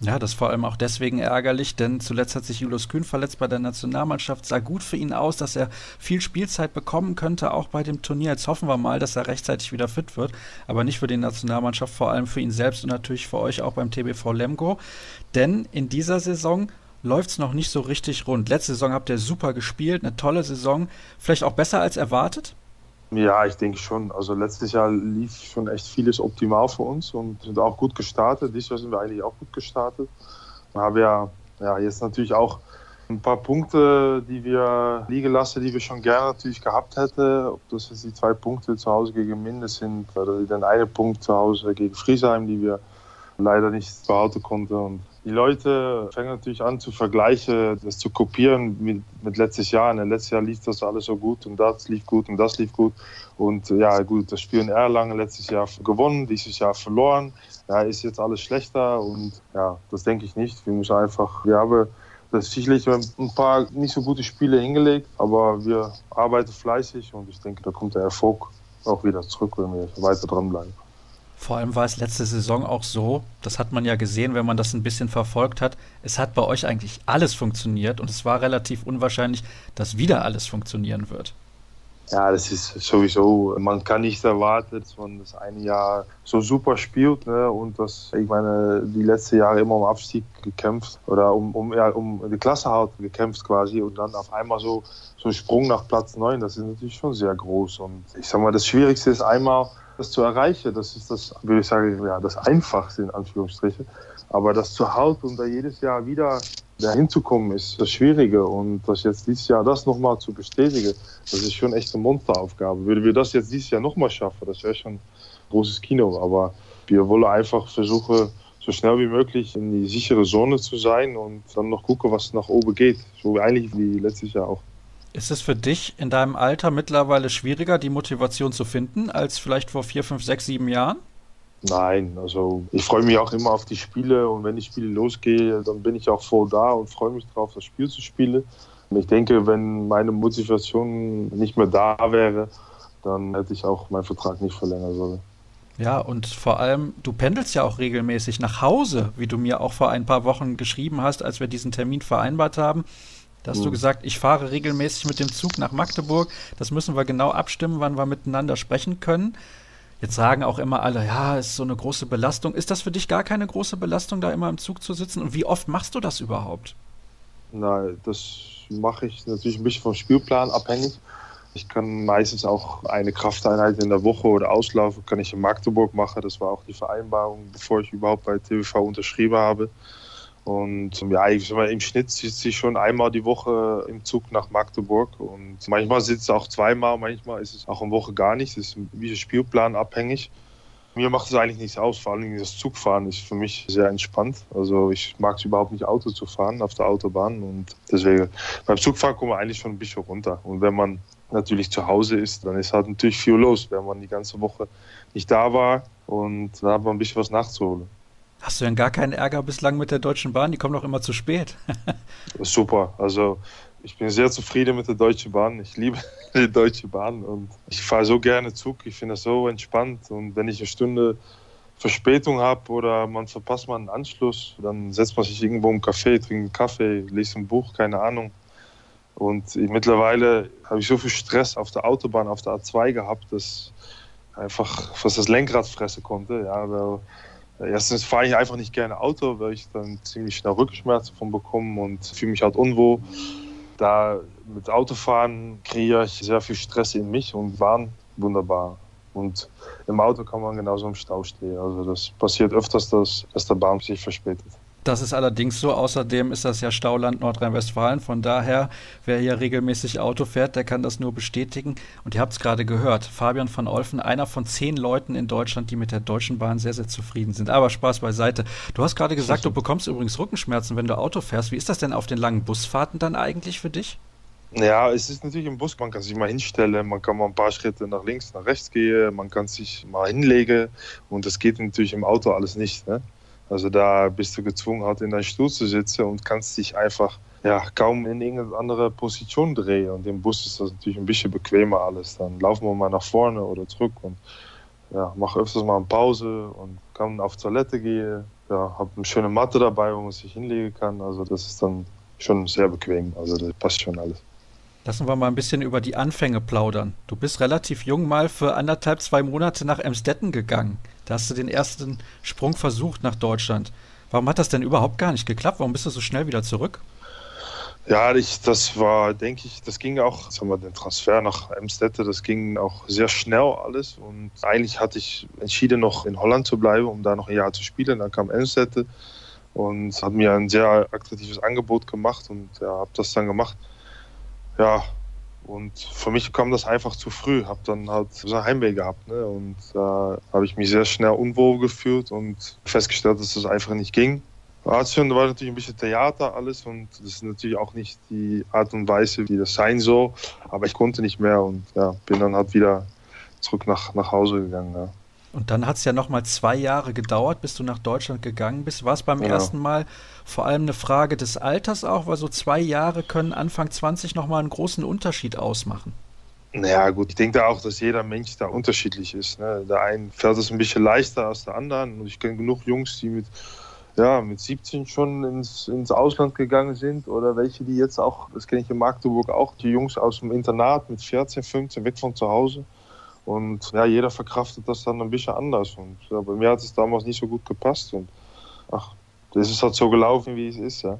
Ja, das ist vor allem auch deswegen ärgerlich, denn zuletzt hat sich Julius Kühn verletzt bei der Nationalmannschaft, sah gut für ihn aus, dass er viel Spielzeit bekommen könnte, auch bei dem Turnier. Jetzt hoffen wir mal, dass er rechtzeitig wieder fit wird, aber nicht für die Nationalmannschaft, vor allem für ihn selbst und natürlich für euch auch beim T B V Lemgo, denn in dieser Saison läuft es noch nicht so richtig rund. Letzte Saison habt ihr super gespielt, eine tolle Saison, vielleicht auch besser als erwartet? Ja, ich denke schon. Also letztes Jahr lief schon echt vieles optimal für uns und sind auch gut gestartet. Dieses Jahr sind wir eigentlich auch gut gestartet. Wir haben ja, ja jetzt natürlich auch ein paar Punkte, die wir liegen lassen, die wir schon gerne natürlich gehabt hätten. Ob das jetzt die zwei Punkte zu Hause gegen Minden sind oder den einen Punkt zu Hause gegen Friesheim, die wir leider nicht behalten konnten. Und die Leute fangen natürlich an zu vergleichen, das zu kopieren mit, mit letztes Jahr. Und letztes Jahr lief das alles so gut und das lief gut und das lief gut. Und ja gut, das Spiel in Erlangen letztes Jahr gewonnen, dieses Jahr verloren. Ja, ist jetzt alles schlechter und ja, das denke ich nicht. Wir müssen einfach, wir haben das sicherlich ein paar nicht so gute Spiele hingelegt, aber wir arbeiten fleißig und ich denke, da kommt der Erfolg auch wieder zurück, wenn wir weiter dranbleiben. Vor allem war es letzte Saison auch so, das hat man ja gesehen, wenn man das ein bisschen verfolgt hat, es hat bei euch eigentlich alles funktioniert und es war relativ unwahrscheinlich, dass wieder alles funktionieren wird. Ja, das ist sowieso, man kann nicht erwarten, dass man das eine Jahr so super spielt, ne? Und dass, ich meine, die letzten Jahre immer um Abstieg gekämpft oder um, um, ja, um die Klasse halt gekämpft quasi und dann auf einmal so, so ein Sprung nach Platz neun, das ist natürlich schon sehr groß und ich sag mal, das Schwierigste ist einmal, das zu erreichen, das ist das, würde ich sagen, ja, das Einfachste in Anführungsstrichen. Aber das zuhalten und da jedes Jahr wieder dahin zu kommen, ist das Schwierige. Und das jetzt dieses Jahr das nochmal zu bestätigen, das ist schon echt eine Monsteraufgabe. Würden wir das jetzt dieses Jahr nochmal schaffen, das wäre schon ein großes Kino. Aber wir wollen einfach versuchen, so schnell wie möglich in die sichere Zone zu sein und dann noch gucken, was nach oben geht. So eigentlich wie letztes Jahr auch. Ist es für dich in deinem Alter mittlerweile schwieriger, die Motivation zu finden, als vielleicht vor vier, fünf, sechs, sieben Jahren? Nein, also ich freue mich auch immer auf die Spiele und wenn die Spiele losgehen, dann bin ich auch voll da und freue mich drauf, das Spiel zu spielen. Und ich denke, wenn meine Motivation nicht mehr da wäre, dann hätte ich auch meinen Vertrag nicht verlängern sollen. Ja, und vor allem, du pendelst ja auch regelmäßig nach Hause, wie du mir auch vor ein paar Wochen geschrieben hast, als wir diesen Termin vereinbart haben. Da hast du gesagt, ich fahre regelmäßig mit dem Zug nach Magdeburg. Das müssen wir genau abstimmen, wann wir miteinander sprechen können. Jetzt sagen auch immer alle, ja, ist so eine große Belastung. Ist das für dich gar keine große Belastung, da immer im Zug zu sitzen? Und wie oft machst du das überhaupt? Nein, das mache ich natürlich ein bisschen vom Spielplan abhängig. Ich kann meistens auch eine Krafteinheit in der Woche oder Auslaufen kann ich in Magdeburg machen. Das war auch die Vereinbarung, bevor ich überhaupt bei T B V unterschrieben habe. Und ja, ich sag mal, im Schnitt sitze ich schon einmal die Woche im Zug nach Magdeburg. Und manchmal sitze ich auch zweimal, manchmal ist es auch eine Woche gar nicht. Das ist wie Spielplan abhängig. Mir macht es eigentlich nichts aus. Vor allem das Zugfahren ist für mich sehr entspannt. Also ich mag es überhaupt nicht, Auto zu fahren auf der Autobahn. Und deswegen, beim Zugfahren kommen wir eigentlich schon ein bisschen runter. Und wenn man natürlich zu Hause ist, dann ist halt natürlich viel los, wenn man die ganze Woche nicht da war. Und dann hat man ein bisschen was nachzuholen. Hast du denn gar keinen Ärger bislang mit der Deutschen Bahn? Die kommen doch immer zu spät. Super, also ich bin sehr zufrieden mit der Deutschen Bahn. Ich liebe die Deutsche Bahn und ich fahre so gerne Zug. Ich finde das so entspannt und wenn ich eine Stunde Verspätung habe oder man verpasst mal einen Anschluss, dann setzt man sich irgendwo im Café, trinkt einen Kaffee, liest ein Buch, keine Ahnung. Und mittlerweile habe ich so viel Stress auf der Autobahn, auf der A zwei gehabt, dass einfach fast das Lenkrad fressen konnte, ja, weil erstens fahre ich einfach nicht gerne Auto, weil ich dann ziemlich schnell Rückenschmerzen von bekomme und fühle mich halt unwohl. Da mit Autofahren kriege ich sehr viel Stress in mich und waren wunderbar. Und im Auto kann man genauso im Stau stehen. Also das passiert öfters, dass, dass der Bahn sich verspätet. Das ist allerdings so. Außerdem ist das ja Stauland Nordrhein-Westfalen. Von daher, wer hier regelmäßig Auto fährt, der kann das nur bestätigen. Und ihr habt es gerade gehört, Fabian van Olfen, einer von zehn Leuten in Deutschland, die mit der Deutschen Bahn sehr, sehr zufrieden sind. Aber Spaß beiseite. Du hast gerade gesagt, du bekommst übrigens Rückenschmerzen, wenn du Auto fährst. Wie ist das denn auf den langen Busfahrten dann eigentlich für dich? Ja, es ist natürlich im Bus, man kann sich mal hinstellen, man kann mal ein paar Schritte nach links, nach rechts gehen, man kann sich mal hinlegen und das geht natürlich im Auto alles nicht, ne? Also da bist du gezwungen, halt in deinem Stuhl zu sitzen und kannst dich einfach ja, kaum in irgendeine andere Position drehen. Und im Bus ist das natürlich ein bisschen bequemer alles. Dann laufen wir mal nach vorne oder zurück und ja, mache öfters mal eine Pause und kann auf Toilette gehen. Ja, habe eine schöne Matte dabei, wo man sich hinlegen kann. Also das ist dann schon sehr bequem. Also das passt schon alles. Lassen wir mal ein bisschen über die Anfänge plaudern. Du bist relativ jung mal für anderthalb, zwei Monate nach Emsdetten gegangen. Da hast du den ersten Sprung versucht nach Deutschland. Warum hat das denn überhaupt gar nicht geklappt? Warum bist du so schnell wieder zurück? Ja, ich, das war, denke ich, das ging auch, sagen wir, den Transfer nach Emsdetten, das ging auch sehr schnell alles. Und eigentlich hatte ich entschieden, noch in Holland zu bleiben, um da noch ein Jahr zu spielen. Dann kam Emsdetten und hat mir ein sehr attraktives Angebot gemacht und ja, habe das dann gemacht. Ja, und für mich kam das einfach zu früh. Habe dann halt so ein Heimweh gehabt, ne? Und da äh, habe ich mich sehr schnell unwohl gefühlt und festgestellt, dass das einfach nicht ging. Das war natürlich ein bisschen Theater alles und das ist natürlich auch nicht die Art und Weise, wie das sein soll. Aber ich konnte nicht mehr und ja, bin dann halt wieder zurück nach, nach Hause gegangen. Ja. Und dann hat es ja nochmal zwei Jahre gedauert, bis du nach Deutschland gegangen bist. War es beim genau. ersten Mal vor allem eine Frage des Alters auch? Weil so zwei Jahre können Anfang zwanzig nochmal einen großen Unterschied ausmachen. Naja gut, ich denke da auch, dass jeder Mensch da unterschiedlich ist. Ne? Der einen fährt es ein bisschen leichter als der anderen. Und ich kenne genug Jungs, die mit, ja, mit siebzehn schon ins, ins Ausland gegangen sind. Oder welche, die jetzt auch, das kenne ich in Magdeburg auch, die Jungs aus dem Internat mit vierzehn, fünfzehn weg von zu Hause. Und ja, jeder verkraftet das dann ein bisschen anders. Und ja, bei mir hat es damals nicht so gut gepasst. Und ach, das ist halt so gelaufen, wie es ist, ja.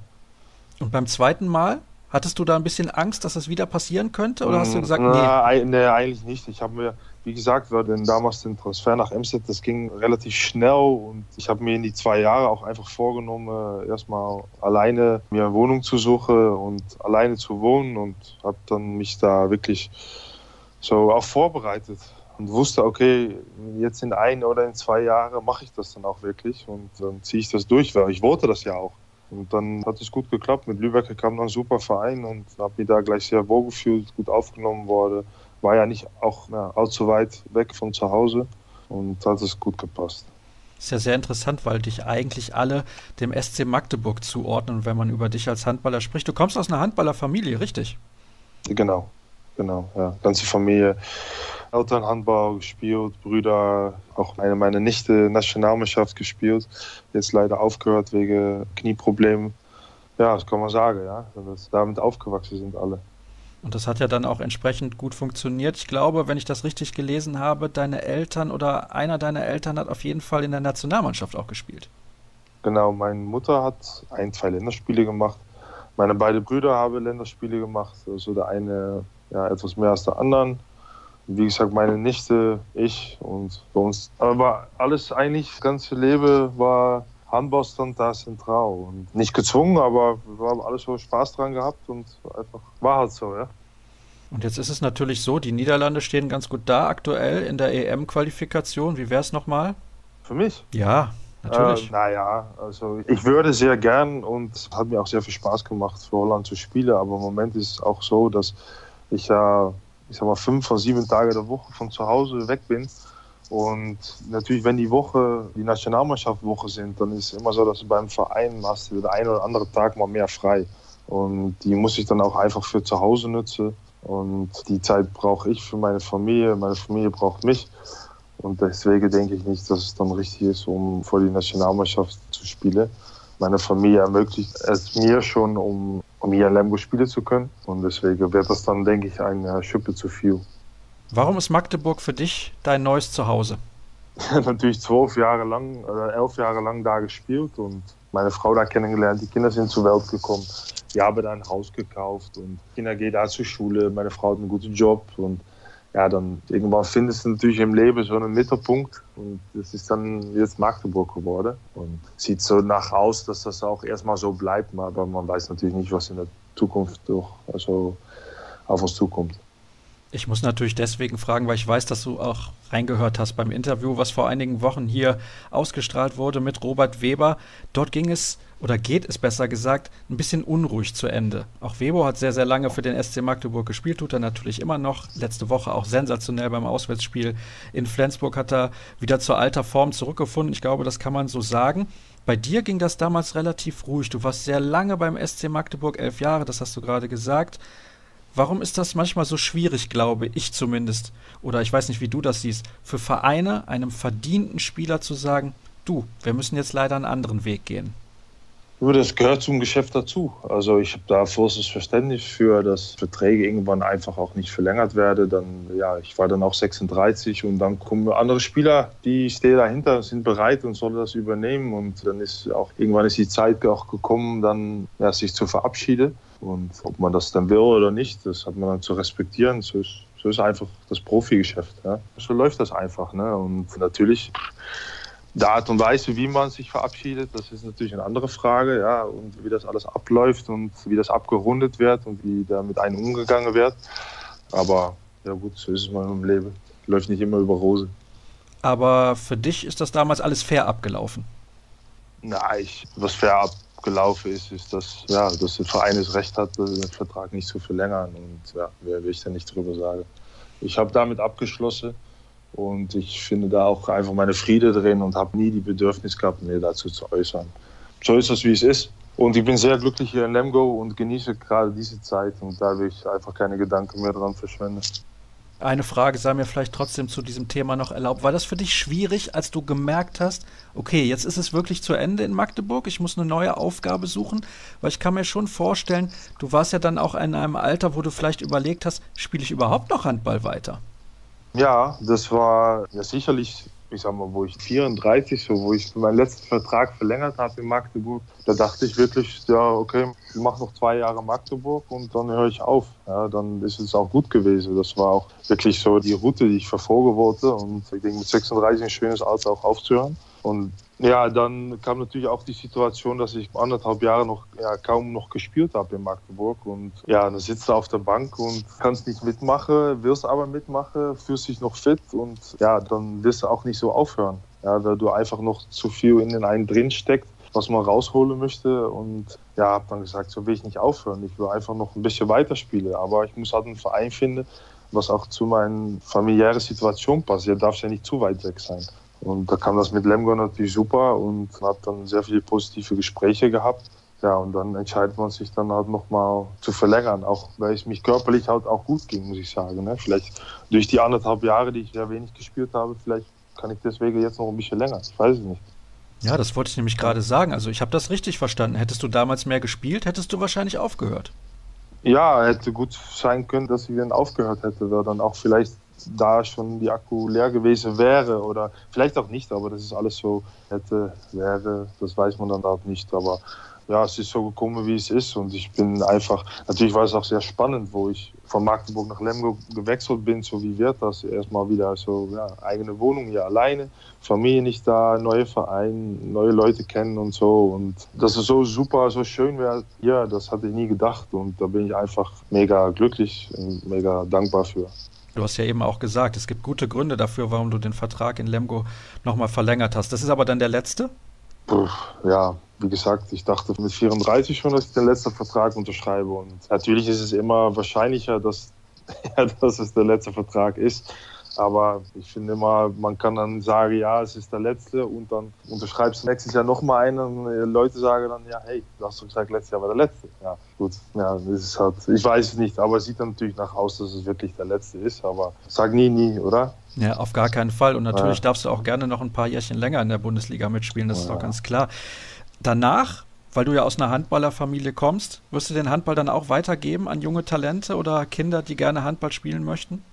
Und beim zweiten Mal, Hattest du da ein bisschen Angst, dass das wieder passieren könnte? Oder hast du gesagt, na, nee? Nee, eigentlich nicht. Ich habe mir, wie gesagt, wir hatten damals den Transfer nach Emsland, das ging relativ schnell und ich habe mir in die zwei Jahre auch einfach vorgenommen, erstmal alleine mir eine Wohnung zu suchen und alleine zu wohnen und habe dann mich da wirklich so auch vorbereitet. Und wusste, okay, jetzt in ein oder in zwei Jahren mache ich das dann auch wirklich und dann ziehe ich das durch, weil ich wollte das ja auch. Und dann hat es gut geklappt. Mit Lübeck kam dann ein super Verein und habe mich da gleich sehr wohl gefühlt, gut aufgenommen worden. War ja nicht auch na, allzu weit weg von zu Hause und hat es gut gepasst. Ist ja sehr interessant, weil dich eigentlich alle dem S C Magdeburg zuordnen, wenn man über dich als Handballer spricht. Du kommst aus einer Handballerfamilie, richtig? Genau, genau, ja. Ganze Familie. Eltern Handball gespielt, Brüder, auch meine, meine Nichte Nationalmannschaft gespielt. Jetzt leider aufgehört wegen Knieproblemen. Ja, das kann man sagen, ja. Dass damit aufgewachsen sind alle. Und das hat ja dann auch entsprechend gut funktioniert. Ich glaube, wenn ich das richtig gelesen habe, deine Eltern oder einer deiner Eltern hat auf jeden Fall in der Nationalmannschaft auch gespielt. Genau, meine Mutter hat ein, zwei Länderspiele gemacht. Meine beiden Brüder haben Länderspiele gemacht. Also der eine ja, etwas mehr als der anderen. Wie gesagt, meine Nichte, ich und bei uns. Aber alles eigentlich, das ganze Leben war Handball stand da zentral. Und nicht gezwungen, aber wir haben alles so Spaß dran gehabt und einfach war halt so, ja. Und jetzt ist es natürlich so, die Niederlande stehen ganz gut da aktuell in der E M-Qualifikation. Wie wär's nochmal? Für mich? Ja, natürlich. Äh, naja, also ich würde sehr gern und hat mir auch sehr viel Spaß gemacht, für Holland zu spielen. Aber im Moment ist es auch so, dass ich ja... Äh, ich sag mal, fünf von sieben Tage der Woche von zu Hause weg bin. Und natürlich, wenn die Woche, die Nationalmannschaftswoche sind, dann ist es immer so, dass du beim Verein machst, der ein oder andere Tag mal mehr frei. Und die muss ich dann auch einfach für zu Hause nutzen. Und die Zeit brauche ich für meine Familie, meine Familie braucht mich. Und deswegen denke ich nicht, dass es dann richtig ist, um vor die Nationalmannschaft zu spielen. Meine Familie ermöglicht es mir schon, um, um hier in Lemgo spielen zu können. Und deswegen wird das dann, denke ich, eine Schippe zu viel. Warum ist Magdeburg für dich dein neues Zuhause? Natürlich zwölf Jahre lang, äh, elf Jahre lang da gespielt und meine Frau da kennengelernt. Die Kinder sind zur Welt gekommen. Ich habe da ein Haus gekauft und Kinder gehen da zur Schule. Meine Frau hat einen guten Job und ja, dann irgendwann findest du natürlich im Leben so einen Mittelpunkt und das ist dann jetzt Magdeburg geworden und sieht so nach aus, dass das auch erstmal so bleibt, aber man weiß natürlich nicht, was in der Zukunft durch, also auf uns zukommt. Ich muss natürlich deswegen fragen, weil ich weiß, dass du auch reingehört hast beim Interview, was vor einigen Wochen hier ausgestrahlt wurde mit Robert Weber. Dort ging es, oder geht es besser gesagt, ein bisschen unruhig zu Ende. Auch Weber hat sehr, sehr lange für den S C Magdeburg gespielt, tut er natürlich immer noch. Letzte Woche auch sensationell beim Auswärtsspiel in Flensburg hat er wieder zur alter Form zurückgefunden. Ich glaube, das kann man so sagen. Bei dir ging das damals relativ ruhig. Du warst sehr lange beim S C Magdeburg, elf Jahre, das hast du gerade gesagt. Warum ist das manchmal so schwierig, glaube ich zumindest, oder ich weiß nicht, wie du das siehst, für Vereine, einem verdienten Spieler zu sagen, du, wir müssen jetzt leider einen anderen Weg gehen? Ja, das gehört zum Geschäft dazu. Also ich habe da vollstes Verständnis für, dass Verträge irgendwann einfach auch nicht verlängert werden. Dann, ja, ich war dann auch sechsunddreißig und dann kommen andere Spieler, die stehen dahinter, sind bereit und sollen das übernehmen. Und dann ist auch irgendwann ist die Zeit auch gekommen, dann ja, sich zu verabschieden. Und ob man das dann will oder nicht, das hat man dann zu respektieren. So ist, so ist einfach das Profigeschäft. Ja. So läuft das einfach. Ne? Und natürlich, die Art und Weise, wie man sich verabschiedet, das ist natürlich eine andere Frage. Ja. Und wie das alles abläuft und wie das abgerundet wird und wie da mit einem umgegangen wird. Aber ja gut, so ist es mal im Leben. Läuft nicht immer über Rose. Aber für dich ist das damals alles fair abgelaufen? Nein, was fair abgelaufen gelaufen ist, ist, dass, ja, dass der Verein das Recht hat, den Vertrag nicht zu verlängern. Und ja, wer will ich da nicht drüber sagen. Ich habe damit abgeschlossen und ich finde da auch einfach meine Friede drin und habe nie die Bedürfnis gehabt, mir dazu zu äußern. So ist das, wie es ist. Und ich bin sehr glücklich hier in Lemgo und genieße gerade diese Zeit und da will ich einfach keine Gedanken mehr dran verschwenden. Eine Frage sei mir vielleicht trotzdem zu diesem Thema noch erlaubt. War das für dich schwierig, als du gemerkt hast, okay, jetzt ist es wirklich zu Ende in Magdeburg, ich muss eine neue Aufgabe suchen? Weil ich kann mir schon vorstellen, du warst ja dann auch in einem Alter, wo du vielleicht überlegt hast, spiele ich überhaupt noch Handball weiter? Ja, das war ja sicherlich ich sag mal, wo ich vierunddreißig, so, wo ich meinen letzten Vertrag verlängert habe in Magdeburg, da dachte ich wirklich, ja, okay, ich mache noch zwei Jahre Magdeburg und dann höre ich auf. Ja, dann ist es auch gut gewesen. Das war auch wirklich so die Route, die ich verfolgen wollte. Und ich denke, mit sechsunddreißig ein schönes Alter auch aufzuhören. Und ja, dann kam natürlich auch die Situation, dass ich anderthalb Jahre noch ja, kaum noch gespielt habe in Magdeburg. Und ja, dann sitzt du auf der Bank und kannst nicht mitmachen, wirst aber mitmachen, fühlst dich noch fit und ja, dann wirst du auch nicht so aufhören, ja, weil du einfach noch zu viel in den einen drin steckt, was man rausholen möchte. Und ja, habe dann gesagt, so will ich nicht aufhören. Ich will einfach noch ein bisschen weiterspielen, aber ich muss halt einen Verein finden, was auch zu meiner familiären Situation passt. Ja, darf ja nicht zu weit weg sein. Und da kam das mit Lemgo natürlich super und habe dann sehr viele positive Gespräche gehabt. Ja, und dann entscheidet man sich dann halt nochmal zu verlängern, auch weil es mich körperlich halt auch gut ging, muss ich sagen. Ne? Vielleicht durch die anderthalb Jahre, die ich sehr wenig gespielt habe, vielleicht kann ich deswegen jetzt noch ein bisschen länger, ich weiß es nicht. Ja, das wollte ich nämlich gerade sagen. Also ich habe das richtig verstanden. Hättest du damals mehr gespielt, hättest du wahrscheinlich aufgehört. Ja, hätte gut sein können, dass ich dann aufgehört hätte, weil dann auch vielleicht da schon die Akku leer gewesen wäre oder vielleicht auch nicht, aber das ist alles so hätte, wäre, das weiß man dann auch nicht, aber ja, es ist so gekommen, wie es ist und ich bin einfach, natürlich war es auch sehr spannend, wo ich von Magdeburg nach Lemgo gewechselt bin, so wie wird das, erstmal wieder so, ja, eigene Wohnung hier alleine, Familie nicht da, neue Vereine, neue Leute kennen und so und dass es so super, so schön wäre, ja, das hatte ich nie gedacht und da bin ich einfach mega glücklich und mega dankbar für. Du hast ja eben auch gesagt, es gibt gute Gründe dafür, warum du den Vertrag in Lemgo nochmal verlängert hast. Das ist aber dann der letzte? Puh, ja, wie gesagt, ich dachte mit vierunddreißig schon, dass ich den letzten Vertrag unterschreibe. Und natürlich ist es immer wahrscheinlicher, dass, ja, dass es der letzte Vertrag ist. Aber ich finde immer, man kann dann sagen, ja, es ist der letzte und dann unterschreibst du nächstes Jahr nochmal einen und Leute sagen dann, ja, hey, du hast doch gesagt, letztes Jahr war der letzte. Ja, gut, ja, das ist halt, ich weiß es nicht, aber es sieht dann natürlich nach aus, dass es wirklich der letzte ist, aber sag nie, nie, oder? Ja, auf gar keinen Fall und natürlich ja. darfst du auch gerne noch ein paar Jährchen länger in der Bundesliga mitspielen, das ja. ist doch ganz klar. Danach, weil du ja aus einer Handballerfamilie kommst, wirst du den Handball dann auch weitergeben an junge Talente oder Kinder, die gerne Handball spielen möchten?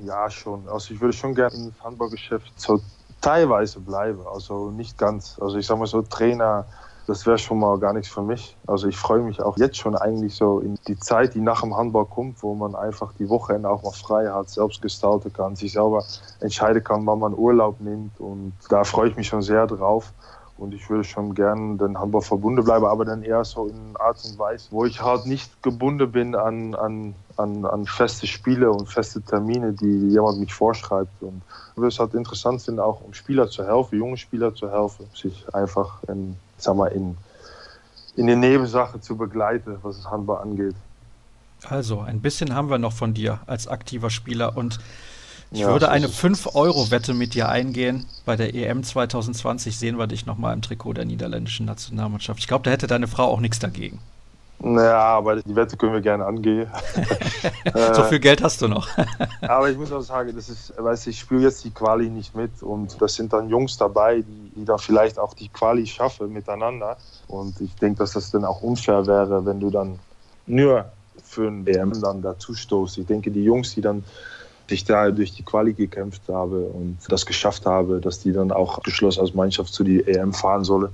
Ja, schon. Also ich würde schon gerne im Handballgeschäft so teilweise bleiben, also nicht ganz. Also ich sag mal so, Trainer, das wäre schon mal gar nichts für mich. Also ich freue mich auch jetzt schon eigentlich so in die Zeit, die nach dem Handball kommt, wo man einfach die Wochenende auch mal frei hat, selbst gestalten kann, sich selber entscheiden kann, wann man Urlaub nimmt und da freue ich mich schon sehr drauf. Und ich würde schon gerne den Handball verbunden bleiben, aber dann eher so in Art und Weise, wo ich halt nicht gebunden bin an, an, an, an feste Spiele und feste Termine, die jemand mich vorschreibt. Und ich würde es halt interessant finden, auch um Spieler zu helfen, junge Spieler zu helfen, sich einfach in, sag mal, in, in den Nebensachen zu begleiten, was das Handball angeht. Also, ein bisschen haben wir noch von dir als aktiver Spieler und ich ja, würde eine fünf Euro Wette mit dir eingehen. Bei der E M zwanzig zwanzig sehen wir dich nochmal im Trikot der niederländischen Nationalmannschaft. Ich glaube, da hätte deine Frau auch nichts dagegen. Naja, aber die Wette können wir gerne angehen. So viel Geld hast du noch. Aber ich muss auch sagen, das ist, weißt, ich spiele jetzt die Quali nicht mit und das sind dann Jungs dabei, die, die dann vielleicht auch die Quali schaffen miteinander. Und ich denke, dass das dann auch unfair wäre, wenn du dann nur für den E M dann dazu stoßt. Ich denke, die Jungs, die dann sich da durch die Quali gekämpft habe und das geschafft habe, dass die dann auch geschlossen als Mannschaft zu die E M fahren sollen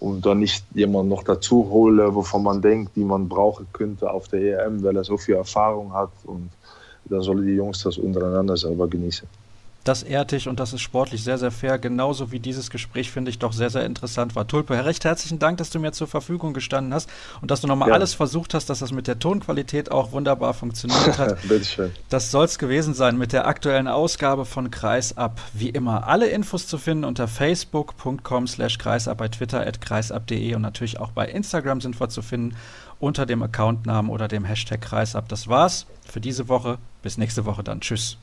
und dann nicht jemand noch dazu hole, wovon man denkt, die man brauchen könnte auf der E M, weil er so viel Erfahrung hat und dann sollen die Jungs das untereinander selber genießen. Das ehrt dich und das ist sportlich sehr, sehr fair, genauso wie dieses Gespräch, finde ich, doch sehr, sehr interessant war. Tulpe, recht herzlichen Dank, dass du mir zur Verfügung gestanden hast und dass du nochmal alles versucht hast, dass das mit der Tonqualität auch wunderbar funktioniert hat. Bitteschön. Das soll es gewesen sein mit der aktuellen Ausgabe von Kreisab. Wie immer, alle Infos zu finden unter facebook.com slash kreisab, bei Twitter at kreisab.de und natürlich auch bei Instagram sind wir zu finden unter dem Accountnamen oder dem Hashtag kreisab. Das war's für diese Woche, bis nächste Woche dann. Tschüss.